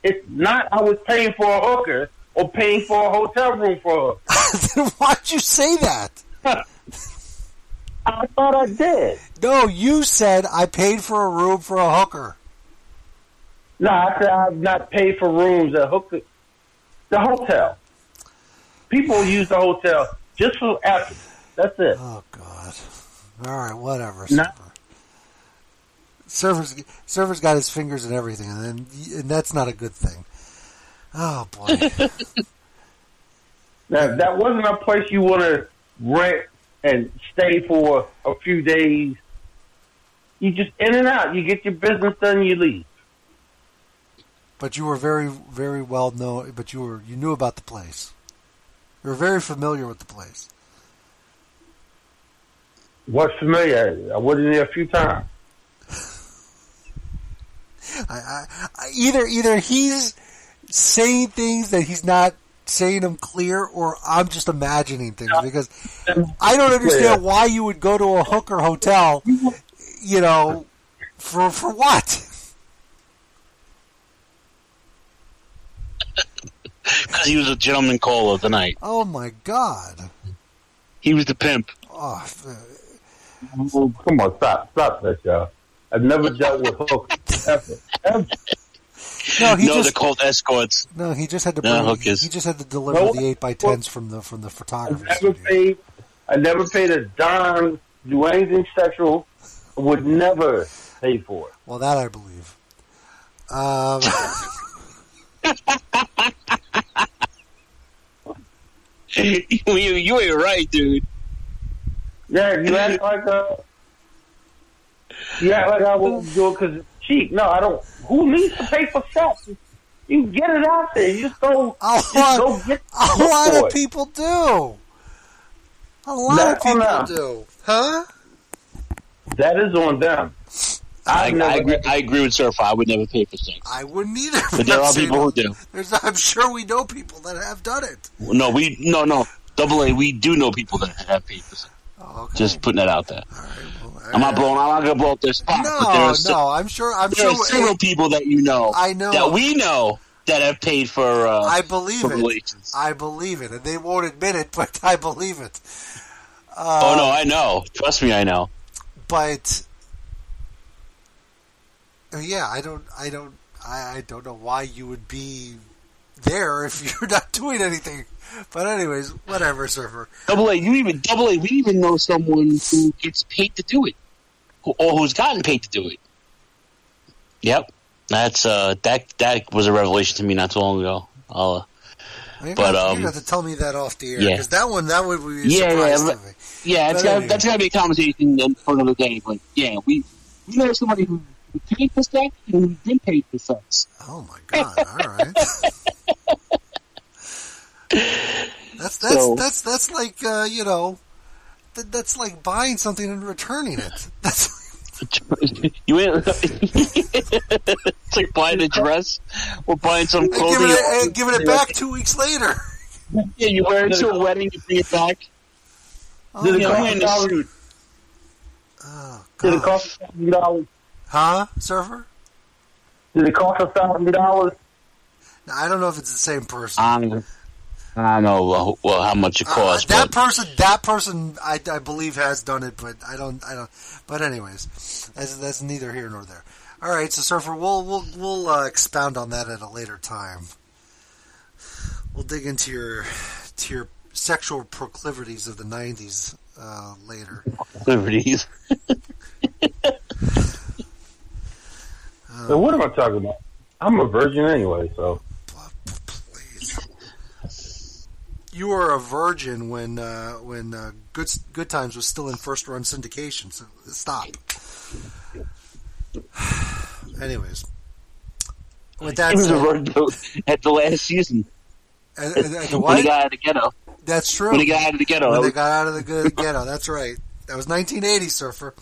It's not I was paying for a hooker or paying for a hotel room for a hooker. Then why'd you say that? I thought I did. No, you said I paid for a room for a hooker. No, I said I've not paid for rooms at hookers. The hotel. People use the hotel just for after. That's it. Oh, God. All right, whatever. Server's got his fingers in everything, and that's not a good thing. Oh, boy. Now, that wasn't a place you want to rent and stay for a few days. You just in and out. You get your business done, you leave. But you were very, very well known. But you knew about the place. You were very familiar with the place. What's familiar? I wasn't there a few times. Either he's saying things that he's not saying them clear, or I'm just imagining things because I don't understand why you would go to a hooker hotel. You know, for what? Because he was a gentleman caller of the night. Oh, my God. He was the pimp. Oh, come on, stop that, y'all. I've never dealt with hookers, ever. They're called escorts. No, he just had to deliver the 8x10s from the photographer. I never paid a dime to do anything sexual. I would never pay for it. Well, that I believe. You ain't right, dude. Yeah, you act like I won't do it because it's cheap. No, I don't. Who needs to pay for sex? You can get it out there. You just go get it. A lot of people do. A lot of people do. Huh? That is on them. I agree with Surfer. I would never pay for sex. I wouldn't either. But there are people who do. I'm sure we know people that have done it. No. Double A, we do know people that have paid for sex. Oh, okay. Just putting that out there. All right, well, I'm not going to blow up their spot. No, I'm sure several people that you know. I know that we know that have paid for. I believe for it. Relations. I believe it, and they won't admit it, but I believe it. Oh no, I know. Trust me, I know. But. Yeah, I don't know why you would be there if you're not doing anything. But anyways, whatever, Surfer. Double A, we even know someone who gets paid to do it, or who's gotten paid to do it. Yep, that's that was a revelation to me not too long ago. You're gonna have to tell me that off the air because that would be a surprise to me. Yeah, that's gotta be a conversation for another day. But yeah, we know somebody who. We paid for sex and we didn't pay for sex. Oh my God! All right, that's like that's like buying something and returning it. It's like buying a dress or buying some clothing and giving it back 2 weeks later. Yeah, you wear it to a wedding, you bring it back. Oh, in a suit. Oh God! Did it cost $1,000? Huh, Surfer? Did it cost $1,000? I don't know if it's the same person. I don't know how much it costs. That person, I believe, has done it, but I don't. But anyways, that's neither here nor there. All right, so Surfer, we'll expound on that at a later time. We'll dig into your sexual proclivities of the 90s later. Proclivities. So what am I talking about? I'm a virgin anyway, so. You were a virgin when Good Times was still in first run syndication. So stop. Anyways, with that, he was a virgin at the last season. At the what? When he got out of the ghetto. That's true. When he got out of the ghetto. When they got out of the ghetto. That's right. That was 1980, Surfer.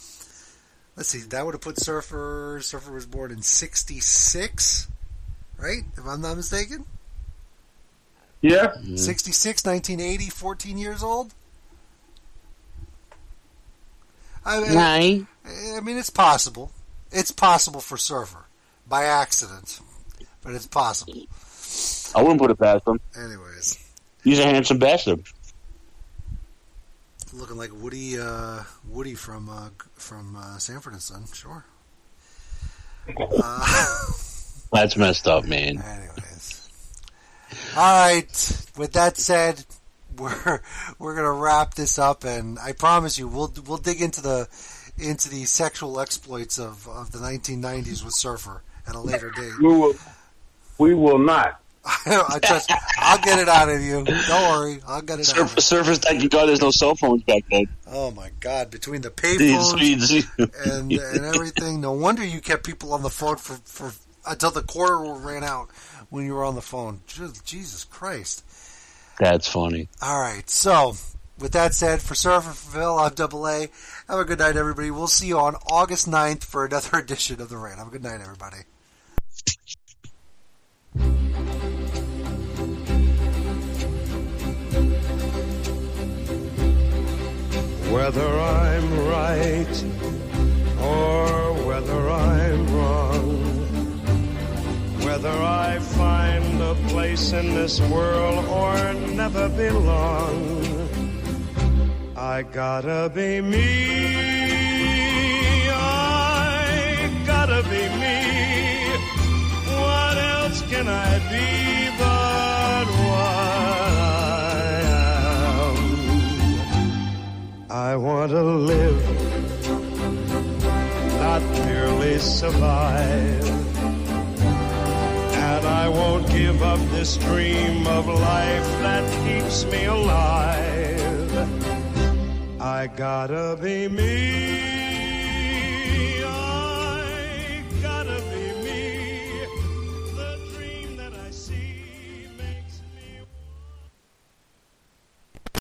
Let's see. That would have put Surfer. Surfer was born in 1966, right? If I'm not mistaken. Yeah. 66, 1980, 14 years old? I mean, it's possible. It's possible for Surfer. By accident. But it's possible. I wouldn't put it past him. Anyways. He's a handsome bastard. Looking like Woody from Sanford and Son, sure. That's messed up, man. Anyways. All right. With that said, we're gonna wrap this up, and I promise you, we'll dig into the sexual exploits of the 1990s with Surfer at a later date. We will not. I'll get it out of you. Don't worry, I'll get it out of you. Surfer's, thank God, there's no cell phones back then. Oh my God! Between the payphones and everything, no wonder you kept people on the phone for until the quarter ran out. When you were on the phone. Jesus Christ. That's funny. All right. So, with that said, for Surfer, for Phil, I'm Double A. Have a good night, everybody. We'll see you on August 9th for another edition of The Rant. Have a good night, everybody. Whether I'm right or whether I'm wrong, whether I find a place in this world or never belong, I gotta be me, I gotta be me. What else can I be but what I am? I want to live, not merely survive. And I won't give up this dream of life that keeps me alive. I gotta be me.